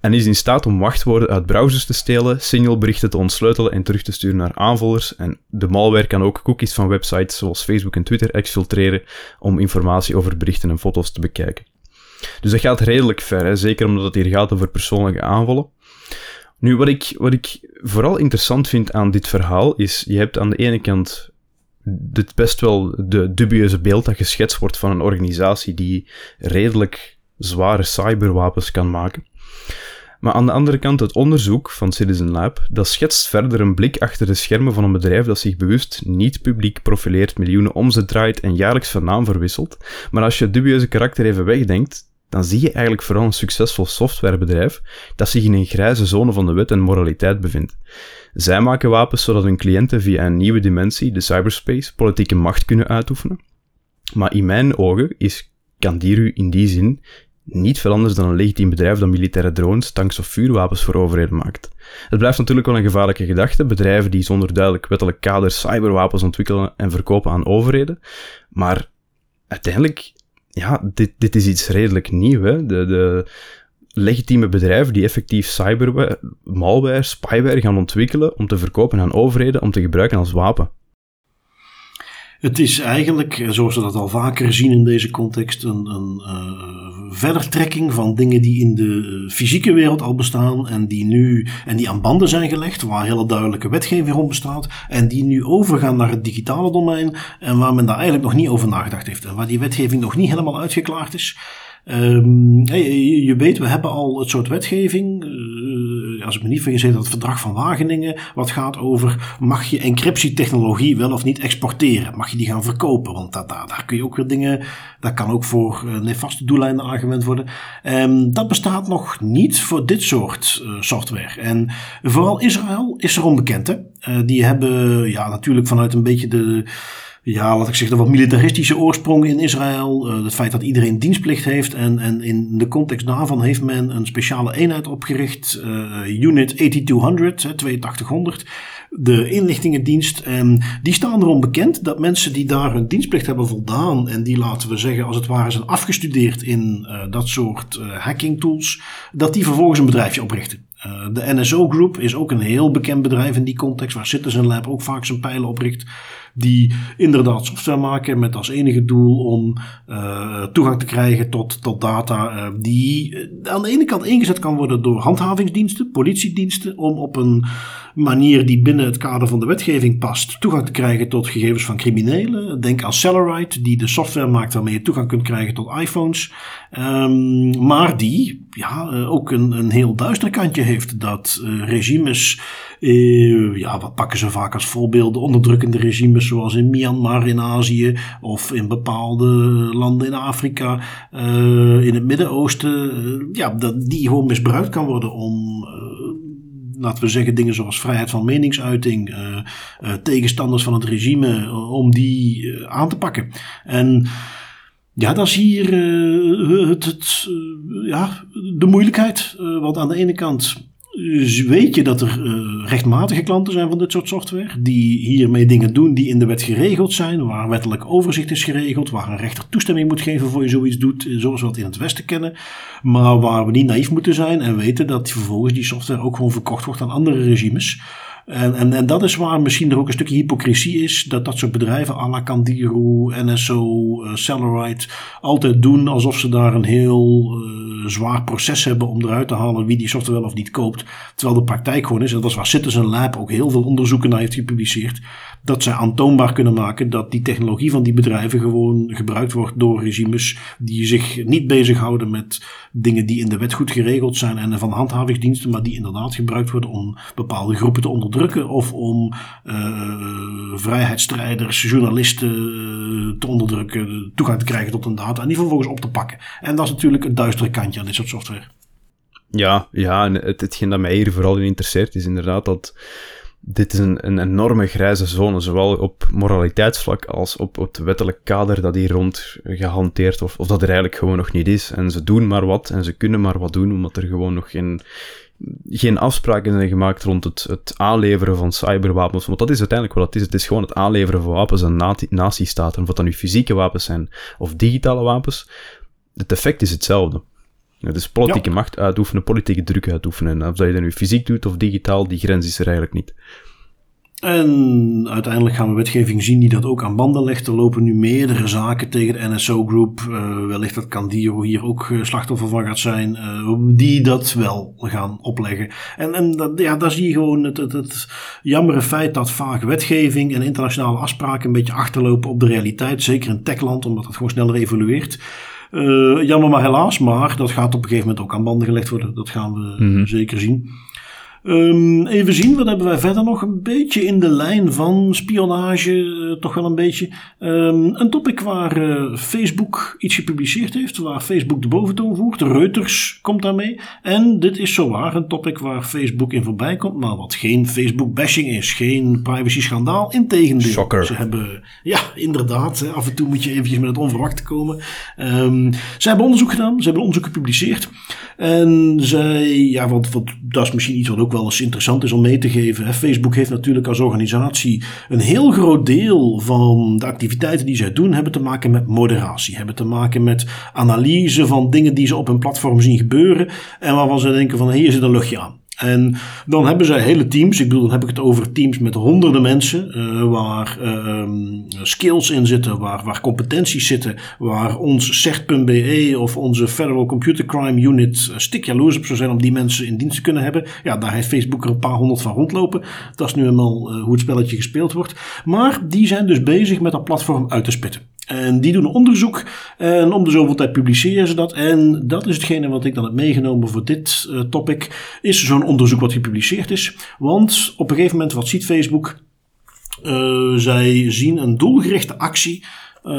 en is in staat om wachtwoorden uit browsers te stelen, signalberichten te ontsleutelen en terug te sturen naar aanvallers. En de malware kan ook cookies van websites zoals Facebook en Twitter exfiltreren om informatie over berichten en foto's te bekijken. Dus dat gaat redelijk ver, hè? Zeker omdat het hier gaat over persoonlijke aanvallen. Nu, wat ik, wat ik vooral interessant vind aan dit verhaal is, je hebt aan de ene kant... dit best wel de dubieuze beeld dat geschetst wordt van een organisatie die redelijk zware cyberwapens kan maken. Maar aan de andere kant, het onderzoek van Citizen Lab, dat schetst verder een blik achter de schermen van een bedrijf dat zich bewust niet publiek profileert, miljoenen omzet draait en jaarlijks van naam verwisselt. Maar als je het dubieuze karakter even wegdenkt, dan zie je eigenlijk vooral een succesvol softwarebedrijf dat zich in een grijze zone van de wet en moraliteit bevindt. Zij maken wapens zodat hun cliënten via een nieuwe dimensie, de cyberspace, politieke macht kunnen uitoefenen. Maar in mijn ogen is Candiru in die zin niet veel anders dan een legitiem bedrijf dat militaire drones, tanks of vuurwapens voor overheden maakt. Het blijft natuurlijk wel een gevaarlijke gedachte, bedrijven die zonder duidelijk wettelijk kader cyberwapens ontwikkelen en verkopen aan overheden, maar uiteindelijk, ja, dit, dit is iets redelijk nieuw, hè. De, de legitieme bedrijven die effectief cyberware, malware, spyware gaan ontwikkelen om te verkopen aan overheden, om te gebruiken als wapen. Het is eigenlijk, zoals we dat al vaker zien in deze context, een, een uh, verdertrekking van dingen die in de fysieke wereld al bestaan en die nu en die aan banden zijn gelegd, waar hele duidelijke wetgeving om bestaat en die nu overgaan naar het digitale domein en waar men daar eigenlijk nog niet over nagedacht heeft en waar die wetgeving nog niet helemaal uitgeklaard is. Um, je, je weet, we hebben al het soort wetgeving, uh, als ik me niet vergis, dat het verdrag van Wageningen, wat gaat over, mag je encryptietechnologie wel of niet exporteren? Mag je die gaan verkopen? Want da, da, daar kun je ook weer dingen, dat kan ook voor uh, nefaste doeleinden aangewend worden. Um, dat bestaat nog niet voor dit soort uh, software. En vooral Israël is er onbekend, hè? Uh, die hebben, ja, natuurlijk vanuit een beetje de... Ja, laat ik zeggen, de wat militaristische oorsprong in Israël. Uh, het feit dat iedereen dienstplicht heeft. En, en in de context daarvan heeft men een speciale eenheid opgericht. Uh, unit achtentachtig honderd, hè, achtentachtig honderd. De inlichtingendienst. En die staan erom bekend dat mensen die daar hun dienstplicht hebben voldaan. En die, laten we zeggen, als het ware zijn afgestudeerd in uh, dat soort uh, hacking tools. Dat die vervolgens een bedrijfje oprichten. Uh, de N S O Group is ook een heel bekend bedrijf in die context. Waar Citizen Lab ook vaak zijn pijlen opricht. Die inderdaad software maken met als enige doel om uh, toegang te krijgen tot, tot data. Uh, die aan de ene kant ingezet kan worden door handhavingsdiensten, politiediensten. Om op een manier die binnen het kader van de wetgeving past toegang te krijgen tot gegevens van criminelen. Denk aan Cellerite, die de software maakt waarmee je toegang kunt krijgen tot iPhones. Um, maar die ja, uh, ook een, een heel duister kantje heeft. Dat uh, regimes, uh, ja, wat pakken ze vaak als voorbeelden, onderdrukkende regimes. Zoals in Myanmar, in Azië of in bepaalde landen in Afrika, uh, in het Midden-Oosten, uh, ja, dat die gewoon misbruikt kan worden om, uh, laten we zeggen, dingen zoals vrijheid van meningsuiting, uh, uh, tegenstanders van het regime, uh, om die uh, aan te pakken. En ja, dat is hier uh, het, het, uh, ja, de moeilijkheid, uh, want aan de ene kant... Dus weet je dat er uh, rechtmatige klanten zijn van dit soort software, die hiermee dingen doen die in de wet geregeld zijn, waar wettelijk overzicht is geregeld, waar een rechter toestemming moet geven voor je zoiets doet, zoals we dat in het Westen kennen, maar waar we niet naïef moeten zijn en weten dat vervolgens die software ook gewoon verkocht wordt aan andere regimes. En, en, en dat is waar misschien er ook een stukje hypocrisie is, dat dat soort bedrijven à la Candiru, N S O, uh, Cellerite altijd doen alsof ze daar een heel uh, zwaar proces hebben om eruit te halen wie die software wel of niet koopt, terwijl de praktijk gewoon is, en dat is waar Citizen Lab ook heel veel onderzoeken naar heeft gepubliceerd, dat zij aantoonbaar kunnen maken dat die technologie van die bedrijven gewoon gebruikt wordt door regimes die zich niet bezighouden met dingen die in de wet goed geregeld zijn en van handhavingsdiensten, maar die inderdaad gebruikt worden om bepaalde groepen te onderdrukken of om uh, vrijheidsstrijders, journalisten uh, te onderdrukken, toegang te krijgen tot hun data en die vervolgens op te pakken. En dat is natuurlijk het duistere kantje aan dit soort software. Ja, ja, en het, hetgeen dat mij hier vooral in interesseert is inderdaad dat dit is een, een enorme grijze zone, zowel op moraliteitsvlak als op, op het wettelijk kader dat hier rond gehanteerd of, of dat er eigenlijk gewoon nog niet is. En ze doen maar wat en ze kunnen maar wat doen, omdat er gewoon nog geen... geen afspraken zijn gemaakt rond het, het aanleveren van cyberwapens, want dat is uiteindelijk wat het is. Het is gewoon het aanleveren van wapens aan nati- nazistaten, of wat dan nu fysieke wapens zijn of digitale wapens. Het effect is hetzelfde. Het is politieke ja. macht uitoefenen, politieke druk uitoefenen. En of dat je dat nu fysiek doet of digitaal, die grens is er eigenlijk niet. En uiteindelijk gaan we wetgeving zien die dat ook aan banden legt. Er lopen nu meerdere zaken tegen de N S O Group. Uh, wellicht dat Candiru hier ook slachtoffer van gaat zijn. Uh, die dat wel gaan opleggen. En, en dat, ja, daar zie je gewoon het, het, het jammere feit dat vaak wetgeving en internationale afspraken een beetje achterlopen op de realiteit. Zeker in techland, omdat dat gewoon sneller evolueert. Uh, jammer maar helaas, maar dat gaat op een gegeven moment ook aan banden gelegd worden. Dat gaan we mm-hmm. zeker zien. Um, even zien, wat hebben wij verder nog? Een beetje in de lijn van spionage, uh, toch wel een beetje. Um, een topic waar uh, Facebook iets gepubliceerd heeft, waar Facebook de boventoon voert. Reuters komt daarmee. En dit is zowaar een topic waar Facebook in voorbij komt, maar wat geen Facebook-bashing is. Geen privacy-schandaal, integendeel. Shocker. Ze hebben, ja, inderdaad, af en toe moet je eventjes met het onverwachte komen. Um, ze hebben onderzoek gedaan, ze hebben onderzoek gepubliceerd. En zij, ja, want, want dat is misschien iets wat ook wel eens interessant is om mee te geven. Hè. Facebook heeft natuurlijk als organisatie een heel groot deel van de activiteiten die zij doen, hebben te maken met moderatie, hebben te maken met analyse van dingen die ze op hun platform zien gebeuren en waarvan ze denken van hier zit een luchtje aan. En dan hebben zij hele teams, ik bedoel dan heb ik het over teams met honderden mensen, uh, waar uh, skills in zitten, waar, waar competenties zitten, waar ons cert punt b e of onze Federal Computer Crime Unit stik jaloers op zou zijn om die mensen in dienst te kunnen hebben. Ja, daar heeft Facebook er een paar honderd van rondlopen. Dat is nu eenmaal uh, hoe het spelletje gespeeld wordt. Maar die zijn dus bezig met dat platform uit te spitten. En die doen onderzoek en om de zoveel tijd publiceren ze dat. En dat is hetgene wat ik dan heb meegenomen voor dit uh, topic, is zo'n onderzoek wat gepubliceerd is. Want op een gegeven moment, wat ziet Facebook? Uh, zij zien een doelgerichte actie Uh,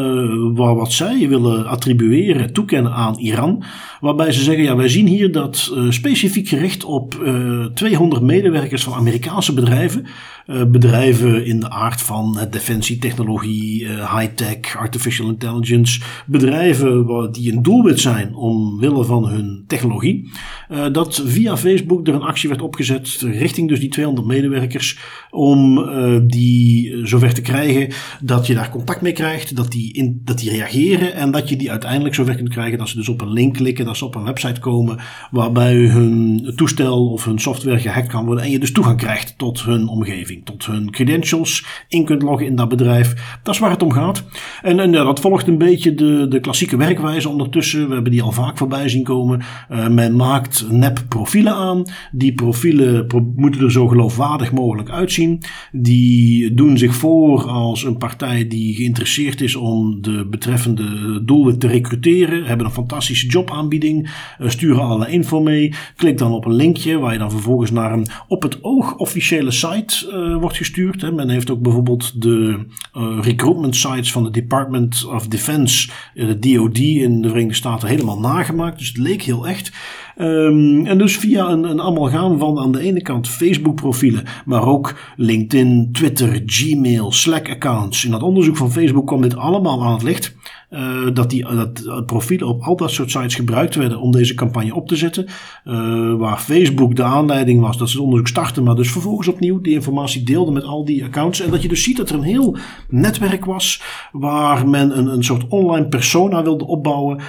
waar wat zij willen attribueren, toekennen aan Iran, waarbij ze zeggen, ja, wij zien hier dat uh, specifiek gericht op uh, tweehonderd medewerkers van Amerikaanse bedrijven, uh, bedrijven in de aard van uh, defensietechnologie, uh, high-tech, artificial intelligence, bedrijven waar, die een doelwit zijn omwille van hun technologie, uh, dat via Facebook er een actie werd opgezet richting dus die tweehonderd medewerkers om uh, die zover te krijgen dat je daar contact mee krijgt, dat Die in, dat die reageren en dat je die uiteindelijk zover kunt krijgen dat ze dus op een link klikken, dat ze op een website komen waarbij hun toestel of hun software gehackt kan worden en je dus toegang krijgt tot hun omgeving, tot hun credentials, in kunt loggen in dat bedrijf. Dat is waar het om gaat. En, en ja, dat volgt een beetje de, de klassieke werkwijze ondertussen. We hebben die al vaak voorbij zien komen. Uh, men maakt nep profielen aan. Die profielen pro- moeten er zo geloofwaardig mogelijk uitzien. Die doen zich voor als een partij die geïnteresseerd is om de betreffende doelen te recruteren, hebben een fantastische jobaanbieding, sturen alle info mee, klik dan op een linkje waar je dan vervolgens naar een op het oog officiële site uh, wordt gestuurd. Hè. Men heeft ook bijvoorbeeld de uh, recruitment sites van de Department of Defense, uh, de D O D in de Verenigde Staten, helemaal nagemaakt, dus het leek heel echt. Um, en dus via een, een amalgaam van aan de ene kant Facebook profielen, maar ook LinkedIn, Twitter, Gmail, Slack accounts. In dat onderzoek van Facebook kwam dit allemaal aan het licht. Uh, dat die dat profielen op al dat soort sites gebruikt werden om deze campagne op te zetten. Uh, waar Facebook de aanleiding was dat ze het onderzoek startten, maar dus vervolgens opnieuw die informatie deelden met al die accounts. En dat je dus ziet dat er een heel netwerk was waar men een, een soort online persona wilde opbouwen,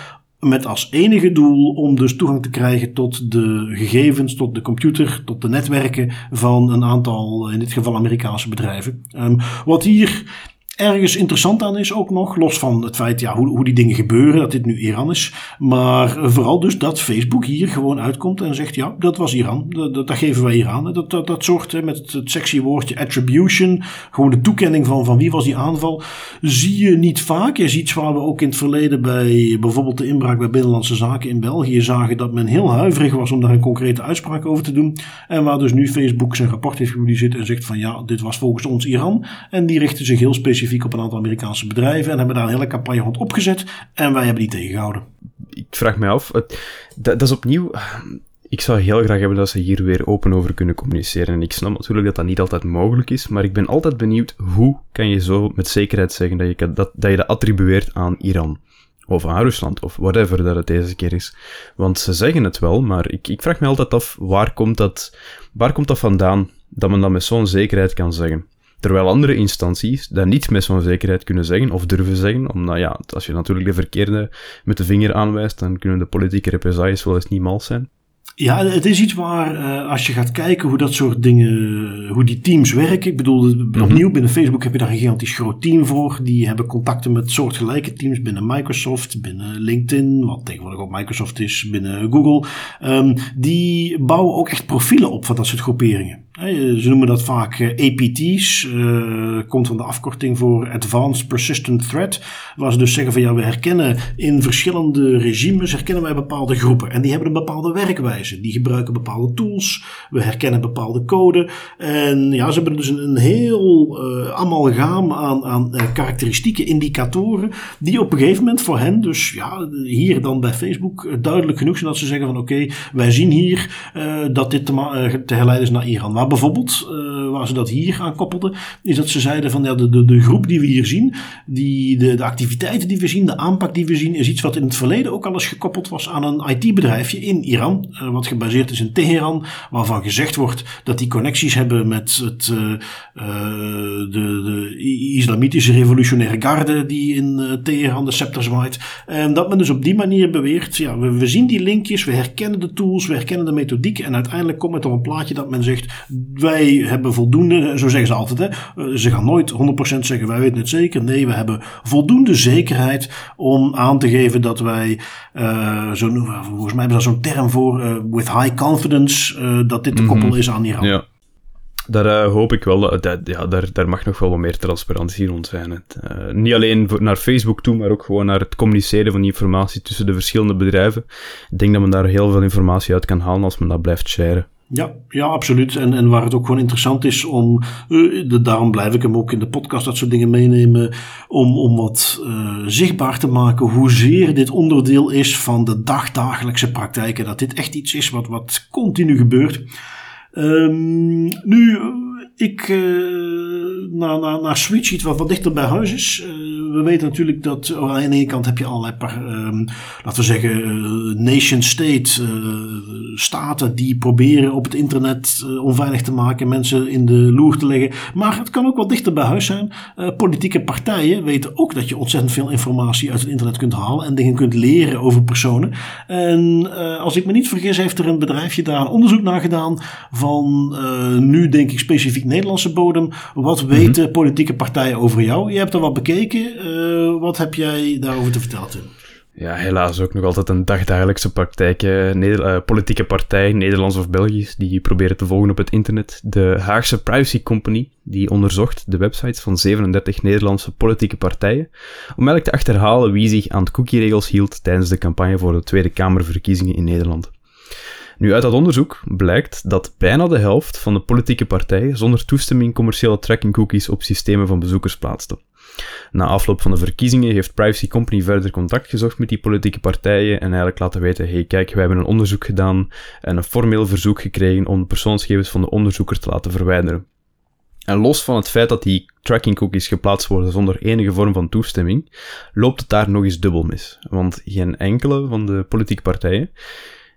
met als enige doel om dus toegang te krijgen tot de gegevens, tot de computer, tot de netwerken van een aantal, in dit geval Amerikaanse bedrijven. Um, wat hier ergens interessant aan is ook nog, los van het feit ja, hoe, hoe die dingen gebeuren, dat dit nu Iran is, maar vooral dus dat Facebook hier gewoon uitkomt en zegt ja, dat was Iran, dat, dat, dat geven wij hier aan. Dat, dat, dat soort, met het sexy woordje attribution, gewoon de toekenning van, van wie was die aanval, zie je niet vaak. Je ziet waar we ook in het verleden bij bijvoorbeeld de inbraak bij Binnenlandse Zaken in België zagen dat men heel huiverig was om daar een concrete uitspraak over te doen en waar dus nu Facebook zijn rapport heeft gepubliceerd en zegt van ja, dit was volgens ons Iran en die richten zich heel specifiek op een aantal Amerikaanse bedrijven en hebben daar een hele campagne rond opgezet en wij hebben die tegengehouden. Ik vraag mij af, dat, dat is opnieuw, ik zou heel graag hebben dat ze hier weer open over kunnen communiceren en ik snap natuurlijk dat dat niet altijd mogelijk is, maar ik ben altijd benieuwd hoe kan je zo met zekerheid zeggen dat je dat, dat, je dat attribueert aan Iran of aan Rusland of whatever dat het deze keer is. Want ze zeggen het wel, maar ik, ik vraag me altijd af, waar komt dat, waar komt dat vandaan dat men dat met zo'n zekerheid kan zeggen? Terwijl andere instanties dat niet met zo'n zekerheid kunnen zeggen of durven zeggen, omdat ja, als je natuurlijk de verkeerde met de vinger aanwijst, dan kunnen de politieke represailles wel eens niet mals zijn. Ja, het is iets waar, uh, als je gaat kijken hoe dat soort dingen, hoe die teams werken. Ik bedoel, mm-hmm. opnieuw, binnen Facebook heb je daar een gigantisch groot team voor. Die hebben contacten met soortgelijke teams binnen Microsoft, binnen LinkedIn, wat tegenwoordig ook Microsoft is, binnen Google. Um, die bouwen ook echt profielen op van dat soort groeperingen. Ze noemen dat vaak A P T's, uh, komt van de afkorting voor Advanced Persistent Threat, waar ze dus zeggen van ja, we herkennen in verschillende regimes, herkennen wij bepaalde groepen en die hebben een bepaalde werkwijze, die gebruiken bepaalde tools, we herkennen bepaalde code en ja, ze hebben dus een, een heel uh, amalgaam aan, aan uh, karakteristieken, indicatoren, die op een gegeven moment voor hen dus ja, hier dan bij Facebook uh, duidelijk genoeg zijn dat ze zeggen van oké, okay, wij zien hier uh, dat dit te, uh, te herleiden is naar Iran. Maar bijvoorbeeld, uh, waar ze dat hier aan koppelden, is dat ze zeiden van ja, de, de, de groep die we hier zien, die, de, de activiteiten die we zien, de aanpak die we zien, is iets wat in het verleden ook al eens gekoppeld was aan een I T-bedrijfje in Iran, uh, wat gebaseerd is in Teheran, waarvan gezegd wordt dat die connecties hebben met het, uh, uh, de, de islamitische revolutionaire garde die in uh, Teheran de scepter zwaait. En dat men dus op die manier beweert, ja, we, we zien die linkjes, we herkennen de tools, we herkennen de methodiek en uiteindelijk komt het op een plaatje dat men zegt, wij hebben voldoende, zo zeggen ze altijd, hè? Ze gaan nooit honderd procent zeggen wij weten het zeker. Nee, we hebben voldoende zekerheid om aan te geven dat wij, uh, zo, volgens mij hebben ze daar zo'n term voor, uh, with high confidence, uh, dat dit mm-hmm. te koppelen is aan Iran. Ja. Daar uh, hoop ik wel, dat, dat, ja, daar, daar mag nog wel wat meer transparantie rond zijn. Het, uh, niet alleen voor, naar Facebook toe, maar ook gewoon naar het communiceren van die informatie tussen de verschillende bedrijven. Ik denk dat men daar heel veel informatie uit kan halen als men dat blijft sharen. Ja, ja, absoluut. En, en waar het ook gewoon interessant is om, uh, de, daarom blijf ik hem ook in de podcast dat soort dingen meenemen, om, om wat uh, zichtbaar te maken hoezeer dit onderdeel is van de dagdagelijkse praktijken. Dat dit echt iets is wat, wat continu gebeurt. Um, nu, ik, uh, naar, naar, naar Sweetsheet, wat wat dichter bij huis is. Uh, We weten natuurlijk dat oh, aan de ene kant heb je allerlei, um, laten we zeggen, uh, nation-state uh, staten die proberen op het internet uh, onveilig te maken, mensen in de loer te leggen. Maar het kan ook wat dichter bij huis zijn. Uh, politieke partijen weten ook dat je ontzettend veel informatie uit het internet kunt halen en dingen kunt leren over personen. En uh, als ik me niet vergis, heeft er een bedrijfje daar een onderzoek naar gedaan van uh, nu denk ik specifiek Nederlandse bodem. Wat mm-hmm. weten politieke partijen over jou? Je hebt er wat bekeken. Uh, wat heb jij daarover te vertellen, Tim? Ja, helaas ook nog altijd een dagdagelijkse praktijk. Neder- uh, politieke partijen, Nederlands of Belgisch, die proberen te volgen op het internet. De Haagse Privacy Company, die onderzocht de websites van zevenendertig Nederlandse politieke partijen om eigenlijk te achterhalen wie zich aan de cookieregels hield tijdens de campagne voor de Tweede Kamerverkiezingen in Nederland. Nu, uit dat onderzoek blijkt dat bijna de helft van de politieke partijen zonder toestemming commerciële tracking cookies op systemen van bezoekers plaatste. Na afloop van de verkiezingen heeft Privacy Company verder contact gezocht met die politieke partijen en eigenlijk laten weten, hey kijk, wij hebben een onderzoek gedaan en een formeel verzoek gekregen om de persoonsgegevens van de onderzoeker te laten verwijderen. En los van het feit dat die tracking cookies geplaatst worden zonder enige vorm van toestemming, loopt het daar nog eens dubbel mis. Want geen enkele van de politieke partijen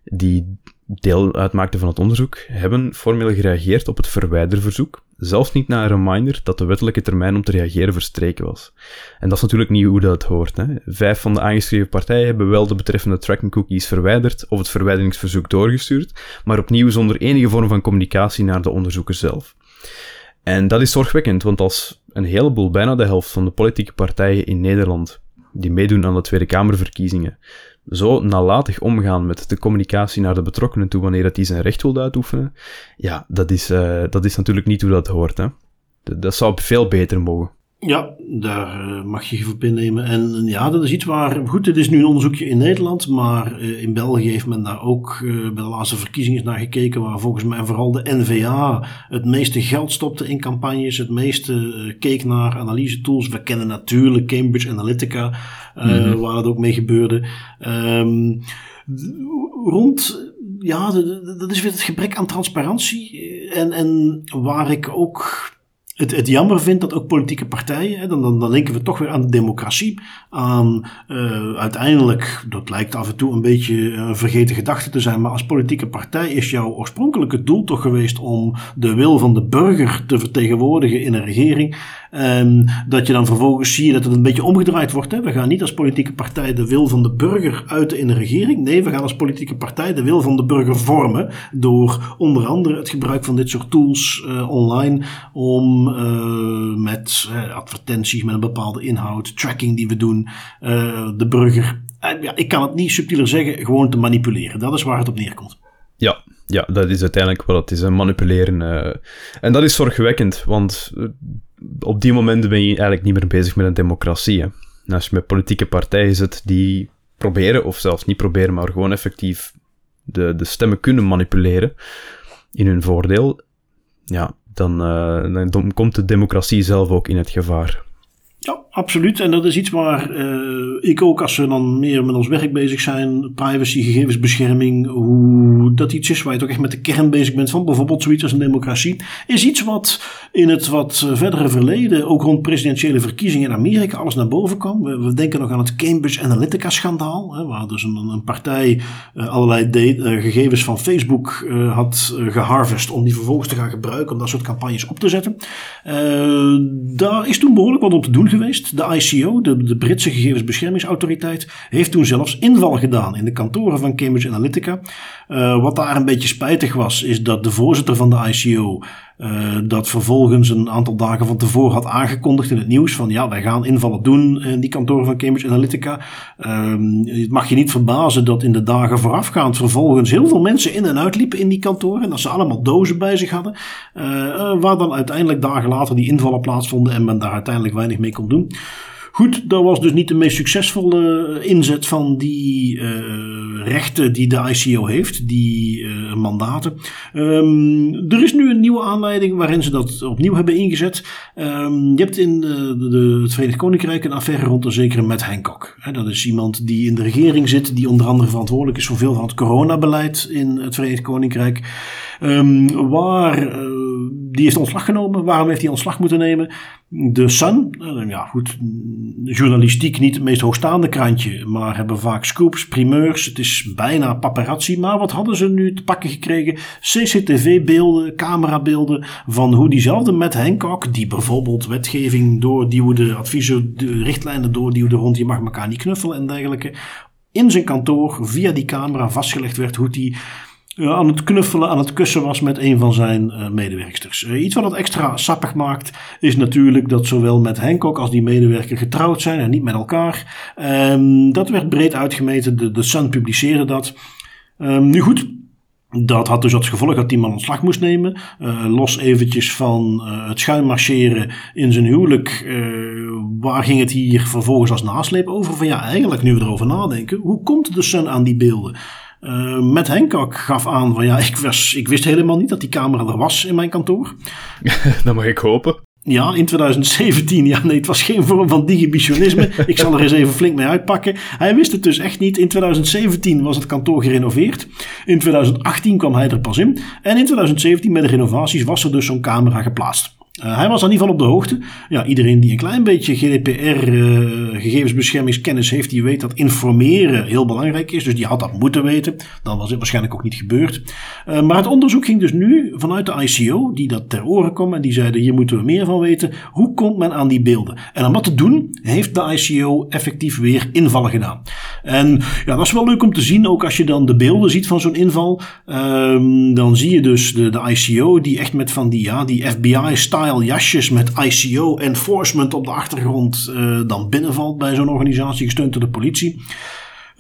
die deel uitmaakten van het onderzoek, hebben formeel gereageerd op het verwijderverzoek, zelfs niet na een reminder dat de wettelijke termijn om te reageren verstreken was. En dat is natuurlijk niet hoe dat hoort, hè. Vijf van de aangeschreven partijen hebben wel de betreffende tracking cookies verwijderd of het verwijderingsverzoek doorgestuurd, maar opnieuw zonder enige vorm van communicatie naar de onderzoeker zelf. En dat is zorgwekkend, want als een heleboel, bijna de helft van de politieke partijen in Nederland die meedoen aan de Tweede Kamerverkiezingen, zo nalatig omgaan met de communicatie naar de betrokkenen toe wanneer dat die zijn recht wil uitoefenen, ja, dat is, uh, dat is natuurlijk niet hoe dat hoort. Hè? Dat, dat zou veel beter mogen. Ja, daar mag je voor innemen. En ja, dat is iets waar... Goed, dit is nu een onderzoekje in Nederland, maar in België heeft men daar ook bij de laatste verkiezingen naar gekeken, waar volgens mij vooral de N V A het meeste geld stopte in campagnes, het meeste keek naar analyse-tools. We kennen natuurlijk Cambridge Analytica, mm-hmm. uh, waar dat ook mee gebeurde. Um, rond... Ja, dat is weer het gebrek aan transparantie. En, en waar ik ook... Het, het jammer vindt dat ook politieke partijen, hè, dan, dan, dan denken we toch weer aan de democratie, aan uh, uiteindelijk, dat lijkt af en toe een beetje een vergeten gedachte te zijn, maar als politieke partij is jouw oorspronkelijke doel toch geweest om de wil van de burger te vertegenwoordigen in een regering. Um, dat je dan vervolgens zie je dat het een beetje omgedraaid wordt. Hè? We gaan niet als politieke partij de wil van de burger uiten in een regering. Nee, we gaan als politieke partij de wil van de burger vormen door onder andere het gebruik van dit soort tools uh, online om uh, met uh, advertenties met een bepaalde inhoud, tracking die we doen, uh, de burger, uh, ja, ik kan het niet subtieler zeggen, gewoon te manipuleren. Dat is waar het op neerkomt. Ja, ja, dat is uiteindelijk wat het is, hè, manipuleren. Uh. En dat is zorgwekkend, want op die momenten ben je eigenlijk niet meer bezig met een democratie. Hè. En als je met politieke partijen zit die proberen, of zelfs niet proberen, maar gewoon effectief de, de stemmen kunnen manipuleren in hun voordeel, ja, dan, uh, dan komt de democratie zelf ook in het gevaar. Ja, absoluut. En dat is iets waar uh, ik ook, als we dan meer met ons werk bezig zijn, privacy, gegevensbescherming, hoe dat iets is waar je toch echt met de kern bezig bent van bijvoorbeeld zoiets als een democratie, is iets wat in het wat verdere verleden, ook rond presidentiële verkiezingen in Amerika, alles naar boven kwam. We, we denken nog aan het Cambridge Analytica schandaal, hè, waar dus een, een partij uh, allerlei de, uh, gegevens van Facebook uh, had uh, geharvest om die vervolgens te gaan gebruiken om dat soort campagnes op te zetten. Uh, daar is toen behoorlijk wat op te doen geweest. De I C O, de, de Britse gegevensbeschermingsautoriteit, heeft toen zelfs inval gedaan in de kantoren van Cambridge Analytica. Uh, wat daar een beetje spijtig was, is dat de voorzitter van de I C O uh, dat vervolgens een aantal dagen van tevoren had aangekondigd in het nieuws van ja, wij gaan invallen doen in die kantoren van Cambridge Analytica. Uh, het mag je niet verbazen dat in de dagen voorafgaand vervolgens heel veel mensen in en uitliepen in die kantoren en dat ze allemaal dozen bij zich hadden, uh, waar dan uiteindelijk dagen later die invallen plaatsvonden en men daar uiteindelijk weinig mee kon doen. Goed, dat was dus niet de meest succesvolle inzet van die uh, rechten die de I C O heeft, die uh, mandaten. Um, er is nu een nieuwe aanleiding waarin ze dat opnieuw hebben ingezet. Um, je hebt in uh, de, het Verenigd Koninkrijk een affaire rond een zekere Matt Hancock. He, dat is iemand die in de regering zit, die onder andere verantwoordelijk is voor veel van het coronabeleid in het Verenigd Koninkrijk. Um, waar... Uh, Die heeft ontslag genomen. Waarom heeft hij ontslag moeten nemen? The Sun, ja goed, journalistiek niet het meest hoogstaande krantje, maar hebben vaak scoops, primeurs. Het is bijna paparazzi. Maar wat hadden ze nu te pakken gekregen? C C T V-beelden, camerabeelden van hoe diezelfde Matt Hancock, die bijvoorbeeld wetgeving doorduwde, adviezen, de richtlijnen doorduwde rond je mag elkaar niet knuffelen en dergelijke, in zijn kantoor via die camera vastgelegd werd hoe die aan het knuffelen, aan het kussen was met een van zijn uh, medewerksters. Uh, iets wat het extra sappig maakt is natuurlijk dat zowel met Hancock als die medewerker getrouwd zijn en niet met elkaar. Um, dat werd breed uitgemeten. De, de Sun publiceerde dat. Um, nu goed, dat had dus als gevolg dat die man ontslag moest nemen. Uh, los eventjes van uh, het schuinmarcheren in zijn huwelijk. Uh, waar ging het hier vervolgens als nasleep over? Van ja, eigenlijk nu we erover nadenken. Hoe komt de Sun aan die beelden? Uh, Matt Hancock gaf aan van ja, ik, was, ik wist helemaal niet dat die camera er was in mijn kantoor. Dat mag ik hopen. Ja, in twintig zeventien. Ja, nee, het was geen vorm van digibitionisme. Ik zal er eens even flink mee uitpakken. Hij wist het dus echt niet. In twintig zeventien was het kantoor gerenoveerd. In twintig achttien kwam hij er pas in. En in twintig zeventien met de renovaties was er dus zo'n camera geplaatst. Uh, hij was in ieder geval op de hoogte. Ja, iedereen die een klein beetje G D P R, uh, gegevensbeschermingskennis heeft, die weet dat informeren heel belangrijk is. Dus die had dat moeten weten. Dan was het waarschijnlijk ook niet gebeurd. Uh, maar het onderzoek ging dus nu vanuit de I C O, die dat ter oren kwam en die zeiden, hier moeten we meer van weten. Hoe komt men aan die beelden? En om dat te doen, heeft de I C O effectief weer invallen gedaan. En ja, dat is wel leuk om te zien, ook als je dan de beelden ziet van zo'n inval. Uh, dan zie je dus de, de I C O die echt met van die, ja, die F B I-style jasjes met I C O enforcement op de achtergrond uh, dan binnenvalt bij zo'n organisatie, gesteund door de politie.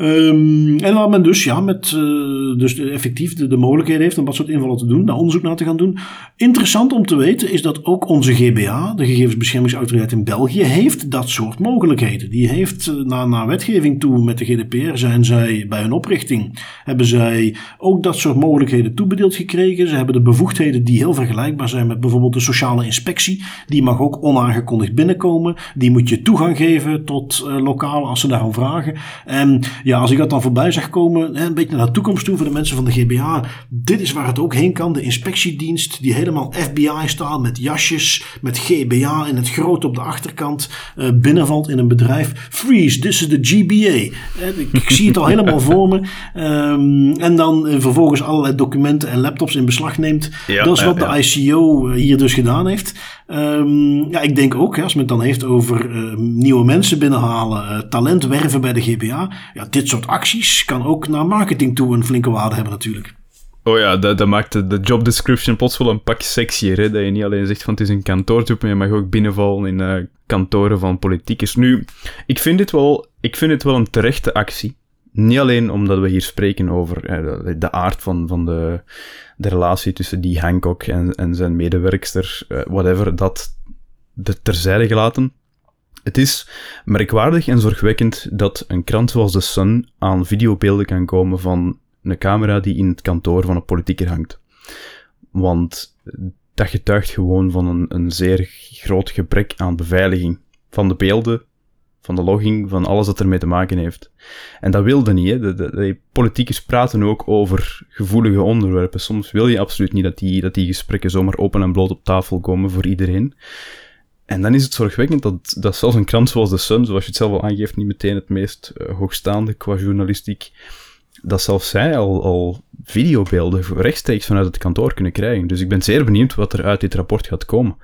Um, en waar men dus, ja, met, uh, dus effectief de, de mogelijkheden heeft om dat soort invallen te doen, daar onderzoek naar te gaan doen. Interessant om te weten is dat ook onze G B A, de Gegevensbeschermingsautoriteit in België, heeft dat soort mogelijkheden. Die heeft uh, naar, naar wetgeving toe met de G D P R zijn zij bij hun oprichting, hebben zij ook dat soort mogelijkheden toebedeeld gekregen. Ze hebben de bevoegdheden die heel vergelijkbaar zijn met bijvoorbeeld de sociale inspectie. Die mag ook onaangekondigd binnenkomen. Die moet je toegang geven tot uh, lokalen als ze daarom vragen. En ja, als ik dat dan voorbij zag komen, een beetje naar de toekomst toe voor de mensen van de G B A. Dit is waar het ook heen kan. De inspectiedienst die helemaal F B I staat met jasjes, met G B A in het groot op de achterkant uh, binnenvalt in een bedrijf. Freeze, this is de G B A. Ik, ik zie het al helemaal voor me. Um, en dan uh, vervolgens allerlei documenten en laptops in beslag neemt. Ja, dat is wat ja, ja. de I C O hier dus gedaan heeft. Um, ja, ik denk ook, hè, als men het dan heeft over uh, nieuwe mensen binnenhalen, uh, talent werven bij de G B A. Ja, dit soort acties kan ook naar marketing toe een flinke waarde hebben natuurlijk. Oh ja, dat, dat maakt de, de job description plots wel een pak sexier. Hè? Dat je niet alleen zegt van het is een kantoortje, maar je mag ook binnenvallen in uh, kantoren van politiekers. Nu, ik vind, dit wel, ik vind dit wel een terechte actie. Niet alleen omdat we hier spreken over de aard van, van de, de relatie tussen die Hancock en, en zijn medewerkster, whatever, dat de terzijde gelaten. Het is merkwaardig en zorgwekkend dat een krant zoals The Sun aan videobeelden kan komen van een camera die in het kantoor van een politieker hangt. Want dat getuigt gewoon van een, een zeer groot gebrek aan beveiliging van de beelden, van de logging, van alles dat ermee te maken heeft. En dat wilde niet, hè. De, de, de politiekers praten ook over gevoelige onderwerpen. Soms wil je absoluut niet dat die, dat die gesprekken zomaar open en bloot op tafel komen voor iedereen. En dan is het zorgwekkend dat, dat zelfs een krant zoals The Sun, zoals je het zelf al aangeeft, niet meteen het meest uh, hoogstaande qua journalistiek, dat zelfs zij al, al videobeelden rechtstreeks vanuit het kantoor kunnen krijgen. Dus ik ben zeer benieuwd wat er uit dit rapport gaat komen.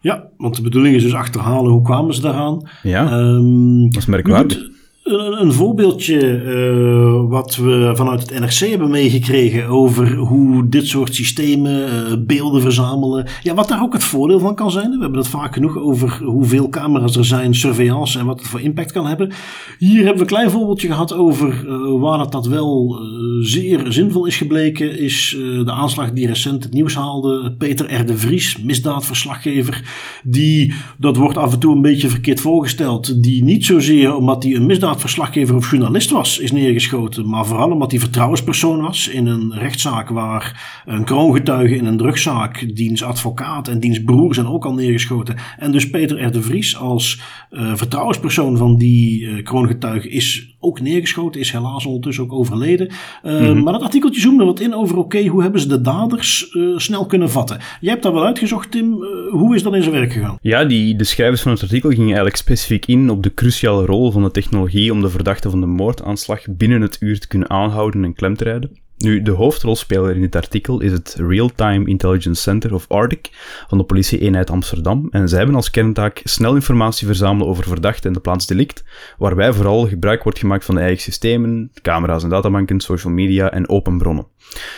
Ja, want de bedoeling is dus achterhalen hoe kwamen ze daaraan. Ja, um, dat is merkwaardig. Een, een voorbeeldje uh, wat we vanuit het N R C hebben meegekregen over hoe dit soort systemen uh, beelden verzamelen. Ja, wat daar ook het voordeel van kan zijn. We hebben het vaak genoeg over hoeveel camera's er zijn, surveillance en wat het voor impact kan hebben. Hier hebben we een klein voorbeeldje gehad over uh, waar dat, dat wel uh, zeer zinvol is gebleken. Is uh, de aanslag die recent het nieuws haalde. Peter R. de Vries, misdaadverslaggever. Die, dat wordt af en toe een beetje verkeerd voorgesteld. Die niet zozeer omdat hij een misdaad verslaggever of journalist was, is neergeschoten, maar vooral omdat hij vertrouwenspersoon was in een rechtszaak waar een kroongetuige in een drugszaak, diens advocaat en diens broer zijn ook al neergeschoten. En dus Peter R. de Vries als uh, vertrouwenspersoon van die uh, kroongetuige is ook neergeschoten, is helaas ondertussen ook overleden. Uh, mm-hmm. Maar dat artikeltje zoomde wat in over oké, okay, hoe hebben ze de daders uh, snel kunnen vatten? Jij hebt daar wel uitgezocht, Tim. Uh, hoe is dat in zijn werk gegaan? Ja, die, de schrijvers van het artikel gingen eigenlijk specifiek in op de cruciale rol van de technologie om de verdachte van de moordaanslag binnen het uur te kunnen aanhouden en klem te rijden. Nu, de hoofdrolspeler in dit artikel is het Real-Time Intelligence Center of Arctic van de politie-eenheid Amsterdam. En zij hebben als kerntaak snel informatie verzamelen over verdachte en de plaats delict, waarbij vooral gebruik wordt gemaakt van de eigen systemen, camera's en databanken, social media en open bronnen.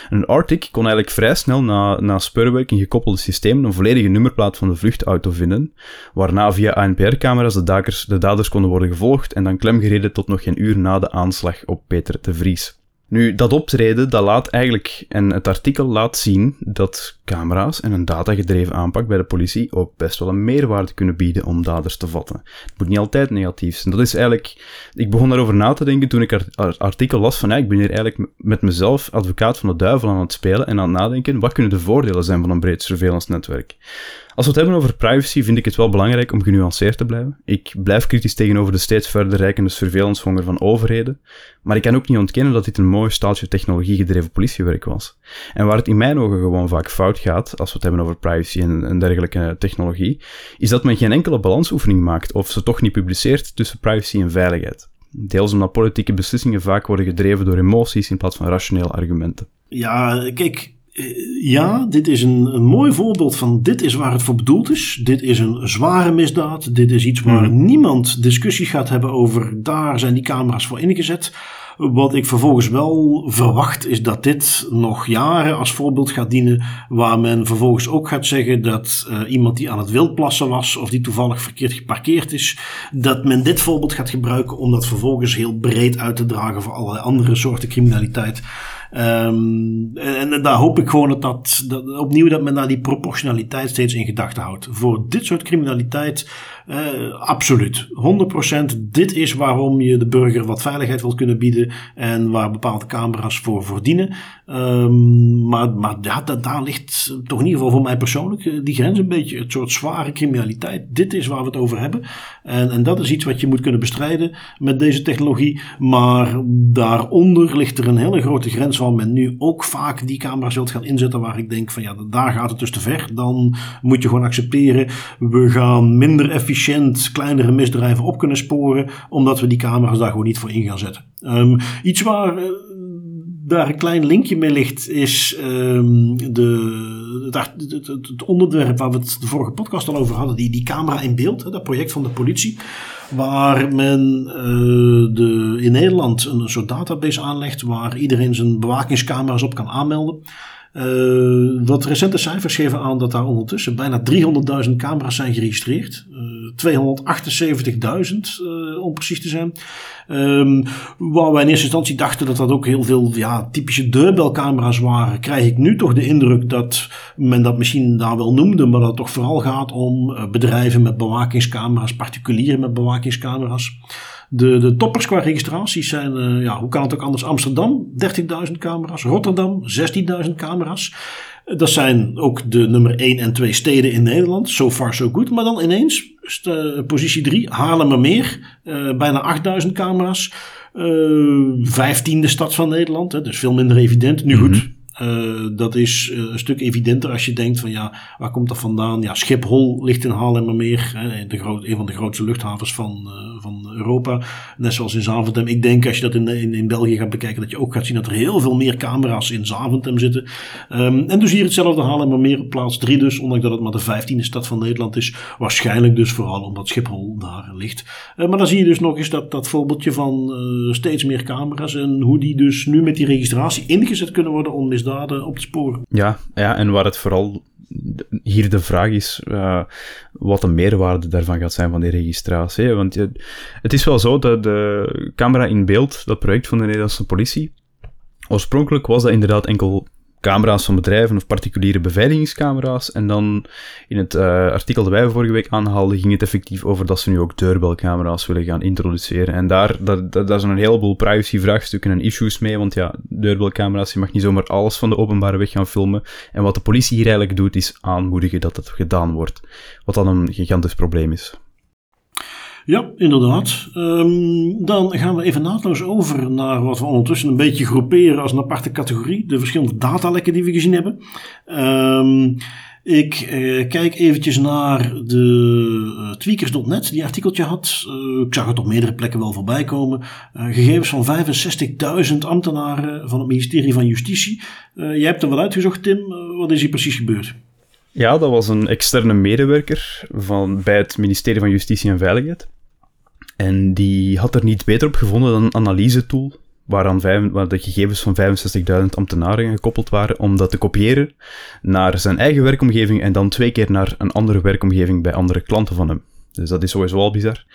En Arctic kon eigenlijk vrij snel na, na speurwerk in gekoppelde systemen een volledige nummerplaat van de vluchtauto vinden, waarna via A N P R-camera's de, dakers, de daders konden worden gevolgd en dan klemgereden tot nog geen uur na de aanslag op Peter de Vries. Nu, dat optreden, dat laat eigenlijk, en het artikel laat zien dat camera's en een datagedreven aanpak bij de politie ook best wel een meerwaarde kunnen bieden om daders te vatten. Het moet niet altijd negatief zijn. Dat is eigenlijk, ik begon daarover na te denken toen ik het artikel las van, ja, ik ben hier eigenlijk met mezelf advocaat van de duivel aan het spelen en aan het nadenken, wat kunnen de voordelen zijn van een breed surveillance netwerk? Als we het hebben over privacy, vind ik het wel belangrijk om genuanceerd te blijven. Ik blijf kritisch tegenover de steeds verder reikende surveillancehonger van overheden, maar ik kan ook niet ontkennen dat dit een mooi staaltje technologiegedreven politiewerk was. En waar het in mijn ogen gewoon vaak fout gaat, als we het hebben over privacy en, en dergelijke technologie, is dat men geen enkele balansoefening maakt of ze toch niet publiceert tussen privacy en veiligheid. Deels omdat politieke beslissingen vaak worden gedreven door emoties in plaats van rationele argumenten. Ja, kijk... Ja, dit is een, een mooi voorbeeld van dit is waar het voor bedoeld is. Dit is een zware misdaad. Dit is iets waar hmm. niemand discussie gaat hebben over daar zijn die camera's voor ingezet. Wat ik vervolgens wel verwacht is dat dit nog jaren als voorbeeld gaat dienen waar men vervolgens ook gaat zeggen dat uh, iemand die aan het wildplassen was of die toevallig verkeerd geparkeerd is, dat men dit voorbeeld gaat gebruiken om dat vervolgens heel breed uit te dragen voor allerlei andere soorten criminaliteit. Um, en, en daar hoop ik gewoon dat, dat, dat opnieuw dat men daar die proportionaliteit steeds in gedachten houdt. Voor dit soort criminaliteit uh, absoluut, honderd procent dit is waarom je de burger wat veiligheid wilt kunnen bieden en waar bepaalde camera's voor, voor dienen. Um, maar maar ja, dat, daar ligt toch in ieder geval voor mij persoonlijk uh, die grens een beetje, het soort zware criminaliteit. Dit is waar we het over hebben en, en dat is iets wat je moet kunnen bestrijden met deze technologie, maar daaronder ligt er een hele grote grens waar men nu ook vaak die camera's wilt gaan inzetten waar ik denk van ja, daar gaat het dus te ver. Dan moet je gewoon accepteren, we gaan minder efficiënt kleinere misdrijven op kunnen sporen omdat we die camera's daar gewoon niet voor in gaan zetten. Um, iets waar... Uh, daar een klein linkje mee ligt, is um, de, het, het, het onderwerp waar we het de vorige podcast al over hadden, die, die camera in beeld, hè, dat project van de politie, waar men uh, de, in Nederland een soort database aanlegt waar iedereen zijn bewakingscamera's op kan aanmelden. Uh, wat recente cijfers geven aan dat daar ondertussen bijna driehonderdduizend camera's zijn geregistreerd. Uh, tweehonderdachtenzeventigduizend uh, om precies te zijn. Um, waar wij in eerste instantie dachten dat dat ook heel veel ja, typische deurbelcamera's waren, krijg ik nu toch de indruk dat men dat misschien daar wel noemde, maar dat het toch vooral gaat om bedrijven met bewakingscamera's, particulieren met bewakingscamera's. De, de toppers qua registraties zijn, uh, ja, hoe kan het ook anders, Amsterdam, dertigduizend camera's, Rotterdam, zestienduizend camera's. Dat zijn ook de nummer één en twee steden in Nederland. So far so good. Maar dan ineens, positie drie, Haarlemmermeer. Uh, bijna achtduizend camera's. Uh, vijftiende stad van Nederland. Hè, dus veel minder evident. Nu goed. Mm-hmm. Uh, dat is uh, een stuk evidenter als je denkt van ja, waar komt dat vandaan? Ja, Schiphol ligt in Haarlemmermeer, hè, de groot, een van de grootste luchthavens van, uh, van Europa. Net zoals in Zaventem. Ik denk als je dat in, in, in België gaat bekijken, dat je ook gaat zien dat er heel veel meer camera's in Zaventem zitten. Um, en dus hier hetzelfde, Haarlemmermeer op plaats drie dus, ondanks dat het maar de vijftiende stad van Nederland is. Waarschijnlijk dus vooral omdat Schiphol daar ligt. Uh, maar dan zie je dus nog eens dat, dat voorbeeldje van uh, steeds meer camera's en hoe die dus nu met die registratie ingezet kunnen worden om mis op de sporen. Ja, ja, en waar het vooral hier de vraag is uh, wat de meerwaarde daarvan gaat zijn van die registratie. Want je, het is wel zo dat de camera in beeld, dat project van de Nederlandse politie, oorspronkelijk was dat inderdaad enkel camera's van bedrijven of particuliere beveiligingscamera's. En dan in het uh, artikel dat wij vorige week aanhaalden, ging het effectief over dat ze nu ook deurbelcamera's willen gaan introduceren. En daar, daar, daar zijn een heleboel privacyvraagstukken en issues mee, want ja, deurbelcamera's, je mag niet zomaar alles van de openbare weg gaan filmen. En wat de politie hier eigenlijk doet, is aanmoedigen dat dat gedaan wordt. Wat dan een gigantisch probleem is. Ja, inderdaad. Um, dan gaan we even naadloos over naar wat we ondertussen een beetje groeperen als een aparte categorie. De verschillende datalekken die we gezien hebben. Um, ik uh, kijk eventjes naar de uh, tweakers punt net die artikeltje had. Uh, ik zag het op meerdere plekken wel voorbij komen. Uh, gegevens van vijfenzestigduizend ambtenaren van het ministerie van Justitie. Uh, jij hebt er wat uitgezocht, Tim. Uh, wat is hier precies gebeurd? Ja, dat was een externe medewerker van, bij het ministerie van Justitie en Veiligheid. En die had er niet beter op gevonden dan een analysetool, waaraan vijf, waar de gegevens van vijfenzestigduizend ambtenaren gekoppeld waren, om dat te kopiëren naar zijn eigen werkomgeving en dan twee keer naar een andere werkomgeving bij andere klanten van hem. Dus dat is sowieso al bizar.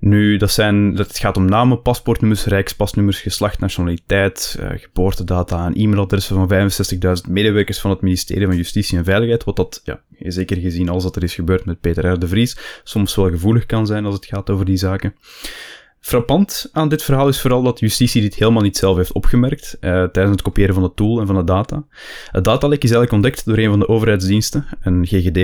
Nu, dat zijn, dat gaat om namen, paspoortnummers, rijkspasnummers, geslacht, nationaliteit, uh, geboortedata en e-mailadressen van vijfenzestigduizend medewerkers van het ministerie van Justitie en Veiligheid, wat dat, ja, zeker gezien als dat er is gebeurd met Peter R. de Vries, soms wel gevoelig kan zijn als het gaat over die zaken. Frappant aan dit verhaal is vooral dat justitie dit helemaal niet zelf heeft opgemerkt eh, tijdens het kopiëren van de tool en van de data. Het datalek is eigenlijk ontdekt door een van de overheidsdiensten, een G G D.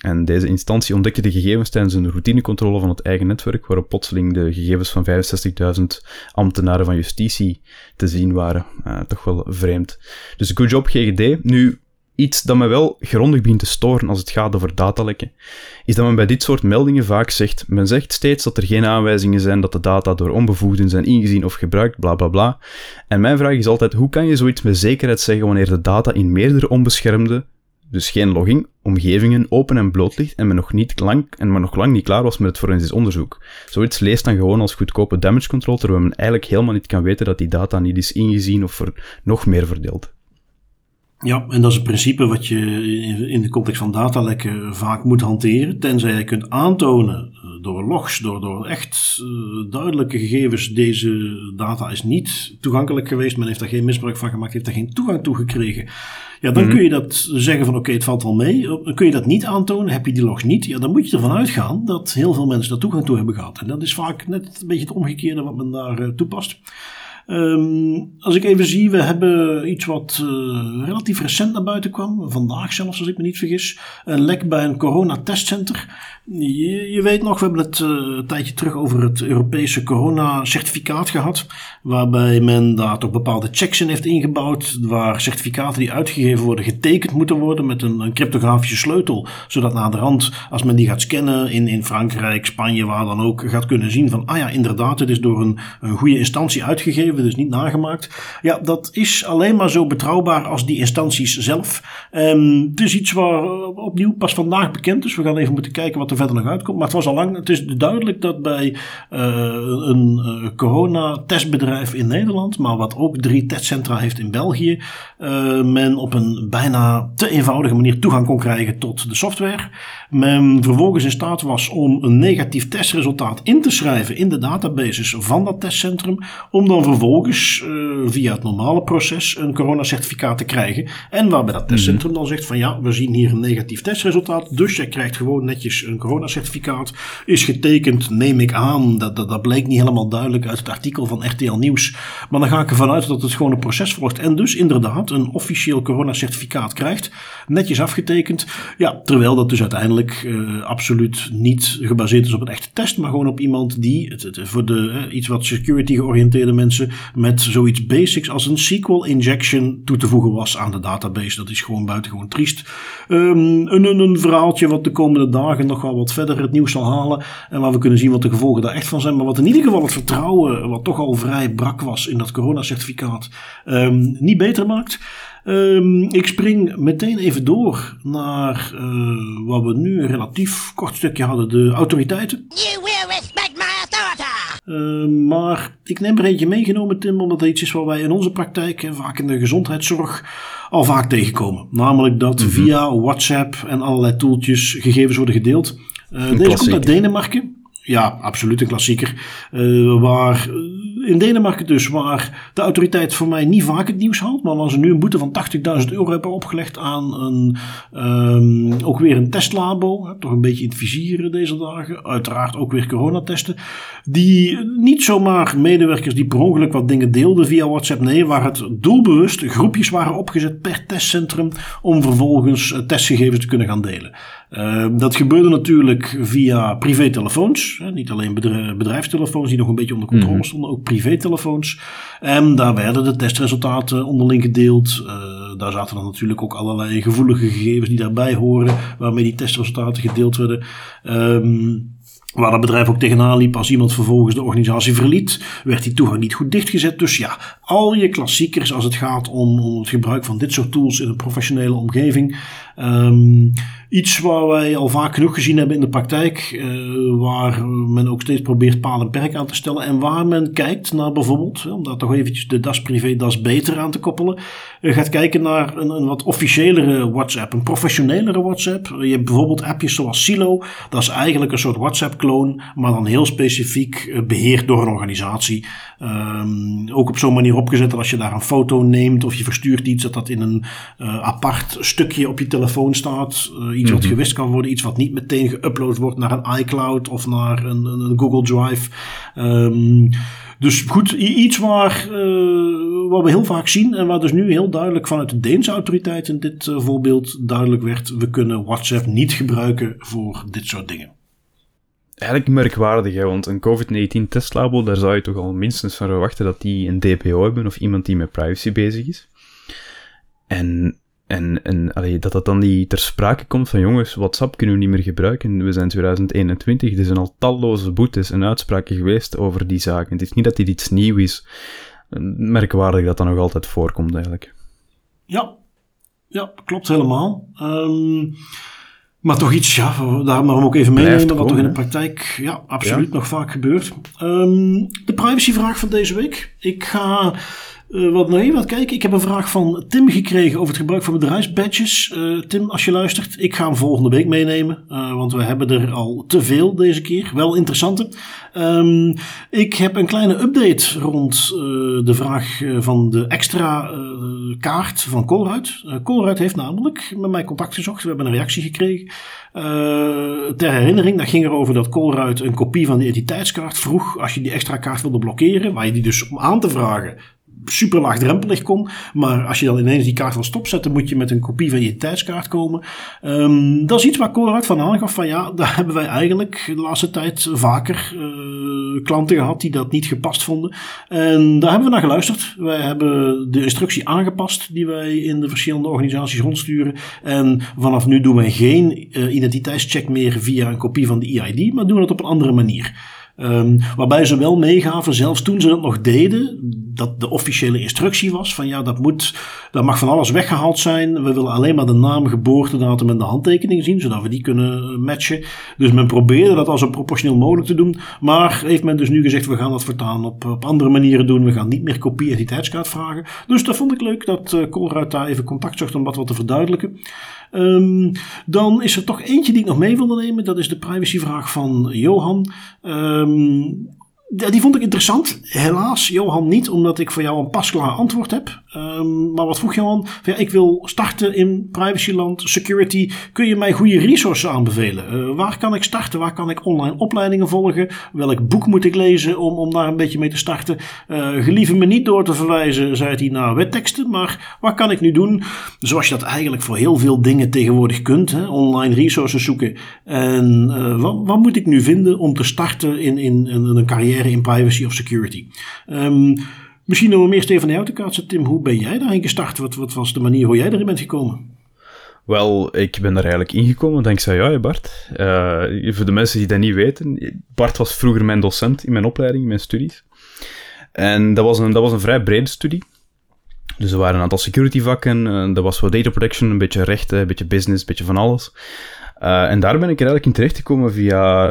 En deze instantie ontdekte de gegevens tijdens een routinecontrole van het eigen netwerk, waarop plotseling de gegevens van vijfenzestigduizend ambtenaren van justitie te zien waren. Uh, toch wel vreemd. Dus good job, G G D. Nu, iets dat me wel grondig begint te storen als het gaat over datalekken, is dat men bij dit soort meldingen vaak zegt, men zegt steeds dat er geen aanwijzingen zijn dat de data door onbevoegden zijn ingezien of gebruikt, bla bla bla. En mijn vraag is altijd, hoe kan je zoiets met zekerheid zeggen wanneer de data in meerdere onbeschermde, dus geen logging, omgevingen open en bloot ligt en men nog niet lang, en men nog lang niet klaar was met het forensisch onderzoek. Zoiets leest dan gewoon als goedkope damage control, terwijl men eigenlijk helemaal niet kan weten dat die data niet is ingezien of ver, nog meer verdeeld. Ja, en dat is in principe wat je in de context van datalekken vaak moet hanteren, tenzij je kunt aantonen door logs, door, door echt uh, duidelijke gegevens, deze data is niet toegankelijk geweest, men heeft daar geen misbruik van gemaakt, heeft daar geen toegang toe gekregen. Ja, dan mm-hmm. kun je dat zeggen van oké, okay, het valt wel mee. Kun je dat niet aantonen, heb je die logs niet, ja, dan moet je ervan uitgaan dat heel veel mensen daar toegang toe hebben gehad. En dat is vaak net een beetje het omgekeerde wat men daar uh, toepast. Um, als ik even zie, we hebben iets wat uh, relatief recent naar buiten kwam. Vandaag zelfs, als ik me niet vergis. Een lek bij een coronatestcenter. Je, je weet nog, we hebben het uh, een tijdje terug over het Europese coronacertificaat gehad. Waarbij men daar toch bepaalde checks in heeft ingebouwd. Waar certificaten die uitgegeven worden getekend moeten worden met een, een cryptografische sleutel. Zodat naderhand, als men die gaat scannen in, in Frankrijk, Spanje, waar dan ook, gaat kunnen zien van ah ja, inderdaad, het is door een, een goede instantie uitgegeven. worden dus niet nagemaakt. Ja, dat is alleen maar zo betrouwbaar als die instanties zelf. Um, het is iets waar opnieuw pas vandaag bekend is. We gaan even moeten kijken wat er verder nog uitkomt. Maar het was al lang. Het is duidelijk dat bij uh, een uh, coronatestbedrijf in Nederland, maar wat ook drie testcentra heeft in België, uh, men op een bijna te eenvoudige manier toegang kon krijgen tot de software. Men vervolgens in staat was om een negatief testresultaat in te schrijven in de databases van dat testcentrum, om dan vervolgens uh, via het normale proces een coronacertificaat te krijgen. En waarbij dat testcentrum dan zegt van ja, we zien hier een negatief testresultaat, dus jij krijgt gewoon netjes een coronacertificaat. Is getekend, neem ik aan, dat, dat, dat bleek niet helemaal duidelijk uit het artikel van R T L Nieuws. Maar dan ga ik ervan uit dat het gewoon een proces volgt en dus inderdaad een officieel coronacertificaat krijgt, netjes afgetekend. Ja, terwijl dat dus uiteindelijk uh, absoluut niet gebaseerd is op een echte test, maar gewoon op iemand die, het, het, voor de uh, iets wat security georiënteerde mensen, met zoiets basics als een S Q L injection toe te voegen was aan de database. Dat is gewoon buitengewoon triest. Um, een, een verhaaltje wat de komende dagen nog wel wat verder het nieuws zal halen en waar we kunnen zien wat de gevolgen daar echt van zijn, maar wat in ieder geval het vertrouwen, wat toch al vrij brak was in dat coronacertificaat, um, niet beter maakt. Um, ik spring meteen even door naar uh, wat we nu een relatief kort stukje hadden, de autoriteiten. You will respect my authority. Uh, maar ik neem er eentje meegenomen, Tim, omdat dat iets is wat wij in onze praktijk en vaak in de gezondheidszorg al vaak tegenkomen. Namelijk dat mm-hmm. via WhatsApp en allerlei toeltjes gegevens worden gedeeld. Uh, deze klassieker. Komt uit Denemarken. Ja, absoluut een klassieker. Uh, waar... In Denemarken dus, waar de autoriteit voor mij niet vaak het nieuws haalt, maar als ze nu een boete van tachtigduizend euro hebben opgelegd aan een, um, ook weer een testlabo, toch een beetje in het vizier deze dagen, uiteraard ook weer coronatesten, die niet zomaar medewerkers die per ongeluk wat dingen deelden via WhatsApp, nee, waar het doelbewust groepjes waren opgezet per testcentrum om vervolgens testgegevens te kunnen gaan delen. Uh, dat gebeurde natuurlijk via privételefoons, niet alleen bedrijf, bedrijfstelefoons die nog een beetje onder controle mm-hmm. stonden, ook privételefoons. En daar werden de testresultaten onderling gedeeld. Uh, daar zaten dan natuurlijk ook allerlei gevoelige gegevens die daarbij horen, waarmee die testresultaten gedeeld werden. Um, Waar dat bedrijf ook tegenaan liep, als iemand vervolgens de organisatie verliet, werd die toegang niet goed dichtgezet. Dus ja, al je klassiekers als het gaat om, om het gebruik van dit soort tools in een professionele omgeving. Um, iets waar wij al vaak genoeg gezien hebben in de praktijk, uh, waar men ook steeds probeert paal en perk aan te stellen. En waar men kijkt naar bijvoorbeeld, om daar toch eventjes de Das Privé, Das Beter aan te koppelen, uh, gaat kijken naar een, een wat officiëlere WhatsApp, een professionelere WhatsApp. Je hebt bijvoorbeeld appjes zoals Silo, dat is eigenlijk een soort WhatsApp kloon, maar dan heel specifiek beheerd door een organisatie. Um, ook op zo'n manier opgezet dat als je daar een foto neemt of je verstuurt iets, dat dat in een uh, apart stukje op je telefoon staat. Uh, iets mm-hmm. wat gewist kan worden, iets wat niet meteen geüpload wordt naar een iCloud of naar een, een Google Drive. Um, dus goed, iets waar, uh, wat we heel vaak zien en waar dus nu heel duidelijk vanuit de Deense autoriteit in dit uh, voorbeeld duidelijk werd, we kunnen WhatsApp niet gebruiken voor dit soort dingen. Eigenlijk merkwaardig, hè? Want een covid negentien testlabo, daar zou je toch al minstens van verwachten dat die een D P O hebben of iemand die met privacy bezig is. En, en, en allee, dat dat dan die ter sprake komt van jongens, WhatsApp kunnen we niet meer gebruiken. We zijn twintig eenentwintig, er zijn al talloze boetes en uitspraken geweest over die zaken. Het is niet dat dit iets nieuw is. Merkwaardig dat dat nog altijd voorkomt eigenlijk. Ja, ja, klopt helemaal. Um... Maar toch iets, ja, daarom ook even meenemen, wat toch in de praktijk ja, absoluut ja. nog vaak gebeurt. Um, de privacyvraag van deze week. Ik ga uh, wat nog even wat kijken. Ik heb een vraag van Tim gekregen over het gebruik van bedrijfsbadges. Uh, Tim, als je luistert, ik ga hem volgende week meenemen. Uh, want we hebben er al te veel deze keer. Wel interessante. Um, ik heb een kleine update rond uh, de vraag van de extra... Uh, kaart van Colruit. Uh, Colruit heeft namelijk met mij contact gezocht. We hebben een reactie gekregen. Uh, ter herinnering, dat ging erover dat Colruit een kopie van de identiteitskaart vroeg. Als je die extra kaart wilde blokkeren, waar je die dus om aan te vragen super laagdrempelig kon, maar als je dan ineens die kaart wil stopzetten, moet je met een kopie van je identiteitskaart komen. Um, dat is iets waar Colruit van aangaf van ja, daar hebben wij eigenlijk de laatste tijd vaker uh, klanten gehad die dat niet gepast vonden. En daar hebben we naar geluisterd. Wij hebben de instructie aangepast die wij in de verschillende organisaties rondsturen en vanaf nu doen wij geen uh, identiteitscheck meer via een kopie van de E I D, maar doen we dat op een andere manier. Um, waarbij ze wel meegaven, zelfs toen ze dat nog deden, dat de officiële instructie was van ja, dat moet, dat mag van alles weggehaald zijn. We willen alleen maar de naam, geboortedatum en de handtekening zien, zodat we die kunnen matchen. Dus men probeerde dat al zo proportioneel mogelijk te doen, maar heeft men dus nu gezegd, we gaan dat voortaan op, op andere manieren doen. We gaan niet meer kopie-identiteitskaart vragen. Dus dat vond ik leuk dat uh, Colruit daar even contact zocht om dat wat te verduidelijken. Um, dan is er toch eentje die ik nog mee wilde nemen. Dat is de privacyvraag van Johan. Um, die vond ik interessant. Helaas, Johan, niet, omdat ik voor jou een pasklaar antwoord heb. Um, maar wat vroeg Johan? Ja, ik wil starten in privacyland, security. Kun je mij goede resources aanbevelen? Uh, waar kan ik starten? Waar kan ik online opleidingen volgen? Welk boek moet ik lezen om, om daar een beetje mee te starten? Uh, gelieve me niet door te verwijzen, zei hij, naar wetteksten. Maar wat kan ik nu doen? Zoals je dat eigenlijk voor heel veel dingen tegenwoordig kunt. Hè? Online resources zoeken. En uh, wat, wat moet ik nu vinden om te starten in, in, in een carrière in privacy of security? Um, Misschien nog meer Steven uit de kaart. Tim, hoe ben jij daarin gestart? Wat, wat was de manier hoe jij erin bent gekomen? Wel, ik ben er eigenlijk ingekomen dankzij jou, Bart. Uh, voor de mensen die dat niet weten, Bart was vroeger mijn docent in mijn opleiding, in mijn studies. En dat was een, dat was een vrij brede studie. Dus er waren een aantal security vakken, uh, dat was wat data protection, een beetje rechten, een beetje business, een beetje van alles. Uh, en daar ben ik er eigenlijk in terecht gekomen via...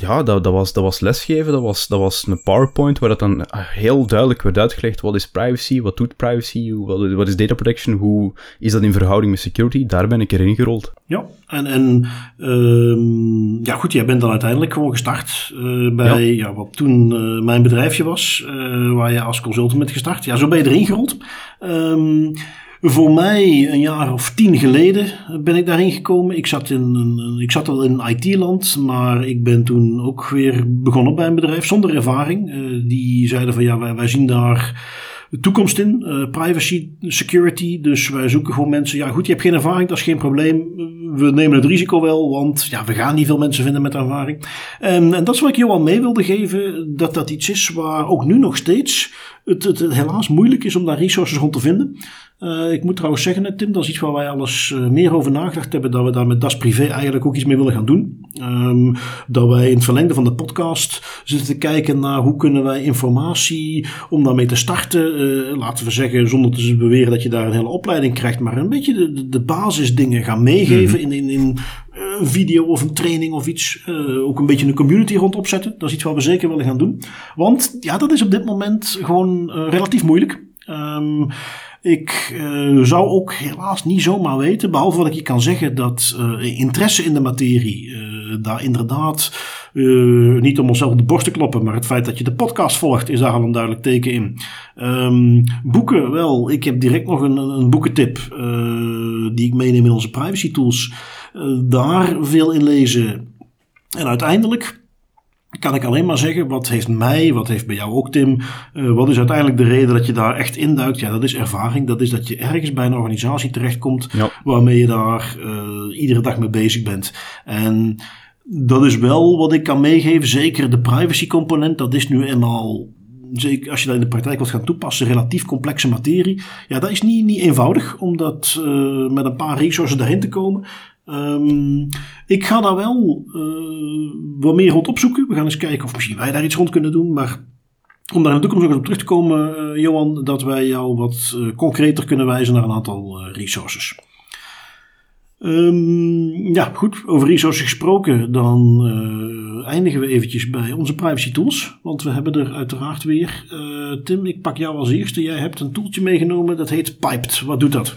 Ja, dat, dat, was, dat was lesgeven, dat was, dat was een PowerPoint waar dat dan heel duidelijk werd uitgelegd. Wat is privacy, wat doet privacy, wat, wat is data protection, hoe is dat in verhouding met security? Daar ben ik erin gerold. Ja, en, en um, ja goed, jij bent dan uiteindelijk gewoon gestart uh, bij ja. Ja, wat toen uh, mijn bedrijfje was, uh, waar je als consultant bent gestart. Ja, zo ben je erin gerold. Um, Voor mij, een jaar of tien geleden, ben ik daarin gekomen. Ik zat, in, ik zat al in I T-land, maar ik ben toen ook weer begonnen bij een bedrijf zonder ervaring. Uh, die zeiden van ja, wij, wij zien daar de toekomst in, uh, privacy, security. Dus wij zoeken gewoon mensen. Ja goed, je hebt geen ervaring, dat is geen probleem. We nemen het risico wel, want ja, we gaan niet veel mensen vinden met ervaring. En, en dat is wat ik Johan mee wilde geven, dat dat iets is waar ook nu nog steeds het, het, het helaas moeilijk is om daar resources rond te vinden. Uh, ik moet trouwens zeggen, Tim, dat is iets waar wij alles uh, meer over nagedacht hebben, dat we daar met Das Privé eigenlijk ook iets mee willen gaan doen. Um, dat wij in het verlengde van de podcast zitten te kijken naar hoe kunnen wij informatie om daarmee te starten, uh, laten we zeggen, zonder te beweren dat je daar een hele opleiding krijgt, maar een beetje de, de, de basisdingen gaan meegeven mm-hmm. in... in, in een video of een training of iets. Uh, ook een beetje een community rondop zetten. Dat is iets wat we zeker willen gaan doen. Want ja, dat is op dit moment gewoon uh, relatief moeilijk. Um, ik uh, zou ook helaas niet zomaar weten. Behalve wat ik je kan zeggen dat uh, interesse in de materie. Uh, daar inderdaad, uh, niet om onszelf op de borst te kloppen, maar het feit dat je de podcast volgt is daar al een duidelijk teken in. Um, boeken, wel, ik heb direct nog een, een boekentip uh, die ik meeneem in onze privacy tools. Uh, daar veel in lezen. En uiteindelijk kan ik alleen maar zeggen, wat heeft mij, wat heeft bij jou ook, Tim, uh, wat is uiteindelijk de reden dat je daar echt induikt? Ja, dat is ervaring. Dat is dat je ergens bij een organisatie terechtkomt, ja, waarmee je daar uh, iedere dag mee bezig bent. En dat is wel wat ik kan meegeven. Zeker de privacy component, dat is nu eenmaal, zeker als je dat in de praktijk wilt gaan toepassen, relatief complexe materie. Ja, dat is niet, niet eenvoudig om dat uh, met een paar resources daarin te komen. Um, ik ga daar wel uh, wat meer rond opzoeken. We gaan eens kijken of misschien wij daar iets rond kunnen doen. Maar om daar in de toekomst ook eens op terug te komen, uh, Johan, dat wij jou wat uh, concreter kunnen wijzen naar een aantal uh, resources. Um, ja, goed. Over resources gesproken, dan uh, eindigen we eventjes bij onze privacy tools. Want we hebben er uiteraard weer. Uh, Tim, ik pak jou als eerste. Jij hebt een toeltje meegenomen, dat heet Piped. Wat doet dat?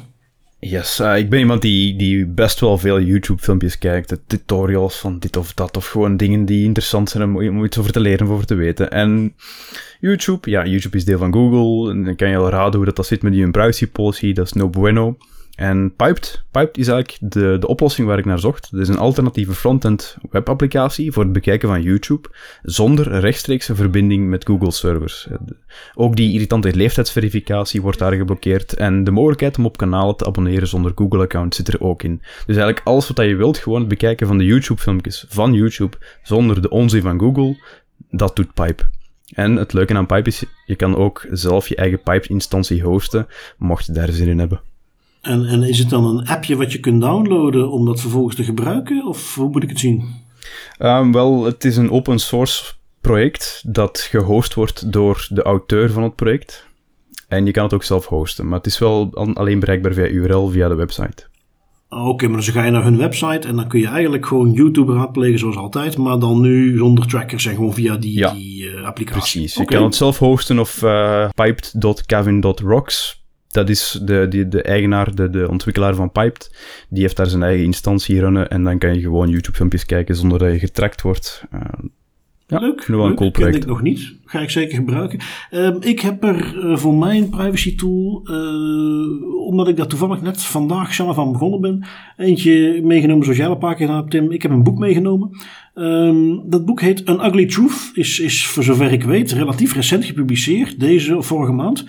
Yes, uh, ik ben iemand die, die best wel veel YouTube-filmpjes kijkt, tutorials van dit of dat, of gewoon dingen die interessant zijn om, om iets over te leren of over te weten. En YouTube, ja, YouTube is deel van Google, en dan kan je al raden hoe dat, dat zit met hun privacy policy, dat is no bueno. En Piped, Piped is eigenlijk de, de oplossing waar ik naar zocht. Het is een alternatieve front-end webapplicatie voor het bekijken van YouTube, zonder rechtstreekse verbinding met Google-servers. Ook die irritante leeftijdsverificatie wordt daar geblokkeerd en de mogelijkheid om op kanalen te abonneren zonder Google-account zit er ook in. Dus eigenlijk alles wat je wilt, gewoon het bekijken van de YouTube-filmpjes van YouTube, zonder de onzin van Google, dat doet Piped. En het leuke aan Piped is, je kan ook zelf je eigen Piped-instantie hosten, mocht je daar zin in hebben. En, en is het dan een appje wat je kunt downloaden om dat vervolgens te gebruiken? Of hoe moet ik het zien? Um, wel, het is een open source project dat gehost wordt door de auteur van het project. En je kan het ook zelf hosten, maar het is wel alleen bereikbaar via U R L, via de website. Oké, okay, maar dan ga je naar hun website en dan kun je eigenlijk gewoon YouTube raadplegen zoals altijd, maar dan nu zonder trackers en gewoon via die, ja, die uh, applicatie. Precies, okay. Je kan het zelf hosten of uh, piped dot kevin dot rocks. Dat is de, de, de eigenaar, de, de ontwikkelaar van Piped. Die heeft daar zijn eigen instantie runnen en dan kan je gewoon YouTube-filmpjes kijken zonder dat je getrackt wordt. Uh, Ja, leuk, wel leuk. Een cool project. Ken ik nog niet. Ga ik zeker gebruiken. Uh, ik heb er uh, voor mijn privacy tool, uh, omdat ik daar toevallig net vandaag zelf aan begonnen ben, eentje meegenomen zoals jij al een paar keer gedaan hebt, Tim. Ik heb een boek meegenomen. Um, dat boek heet An Ugly Truth. Is, is voor zover ik weet relatief recent gepubliceerd. Deze of vorige maand.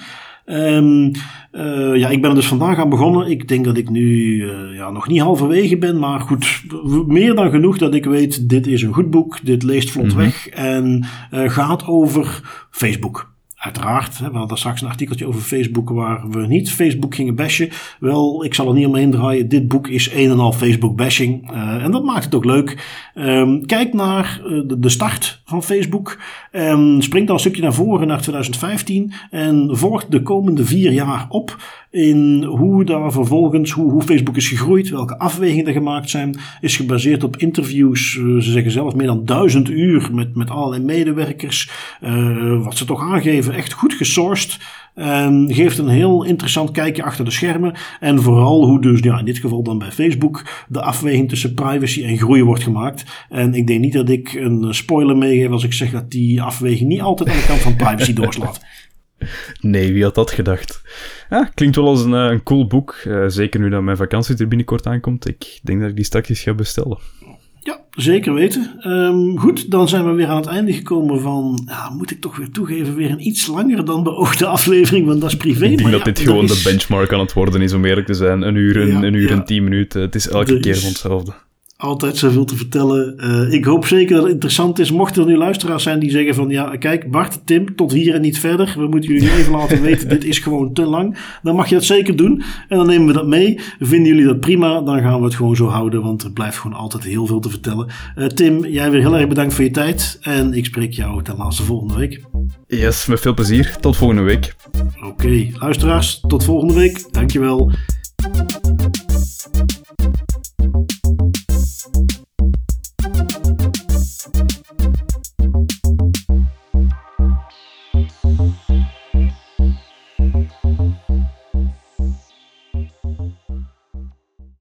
Um, uh, ja, ik ben er dus vandaag aan begonnen. Ik denk dat ik nu uh, ja, nog niet halverwege ben, maar goed, meer dan genoeg dat ik weet, dit is een goed boek, dit leest vlot mm-hmm. weg en uh, gaat over Facebook. Uiteraard, hè, we hadden straks een artikeltje over Facebook waar we niet Facebook gingen bashen. Wel, ik zal er niet omheen draaien. Dit boek is een en al Facebook bashing. Uh, en dat maakt het ook leuk. Um, kijk naar uh, de, de start van Facebook. Um, spring dan een stukje naar voren naar twintig vijftien. En volg de komende vier jaar op. In hoe daar vervolgens, hoe, hoe Facebook is gegroeid. Welke afwegingen er gemaakt zijn. Is gebaseerd op interviews. Uh, ze zeggen zelf meer dan duizend uur met, met allerlei medewerkers. Uh, wat ze toch aangeven. Echt goed gesourced. Um, geeft een heel interessant kijkje achter de schermen. En vooral hoe dus, ja, in dit geval dan bij Facebook, de afweging tussen privacy en groei wordt gemaakt. En ik denk niet dat ik een spoiler meegeef als ik zeg dat die afweging niet altijd aan de kant van privacy doorslaat. Nee, wie had dat gedacht? Ja, klinkt wel als een, een cool boek. Uh, zeker nu dat mijn vakantie er binnenkort aankomt. Ik denk dat ik die straks ga bestellen. Ja, zeker weten. Um, goed, dan zijn we weer aan het einde gekomen van, ja, moet ik toch weer toegeven, weer een iets langer dan beoogde aflevering, want dat is privé. Ik denk maar dat ja, dit gewoon is... de benchmark aan het worden is, om eerlijk te zijn. Een uur, een, ja, een uur ja. en tien minuten. Het is elke er keer is... van hetzelfde. Altijd zoveel te vertellen. Uh, ik hoop zeker dat het interessant is. Mochten er nu luisteraars zijn die zeggen van, ja, kijk, Bart, Tim, tot hier en niet verder. We moeten jullie even laten weten, dit is gewoon te lang. Dan mag je dat zeker doen. En dan nemen we dat mee. Vinden jullie dat prima? Dan gaan we het gewoon zo houden, want er blijft gewoon altijd heel veel te vertellen. Uh, Tim, jij weer heel erg bedankt voor je tijd. En ik spreek jou ten laatste volgende week. Yes, met veel plezier. Tot volgende week. Oké, okay, luisteraars, tot volgende week. Dankjewel.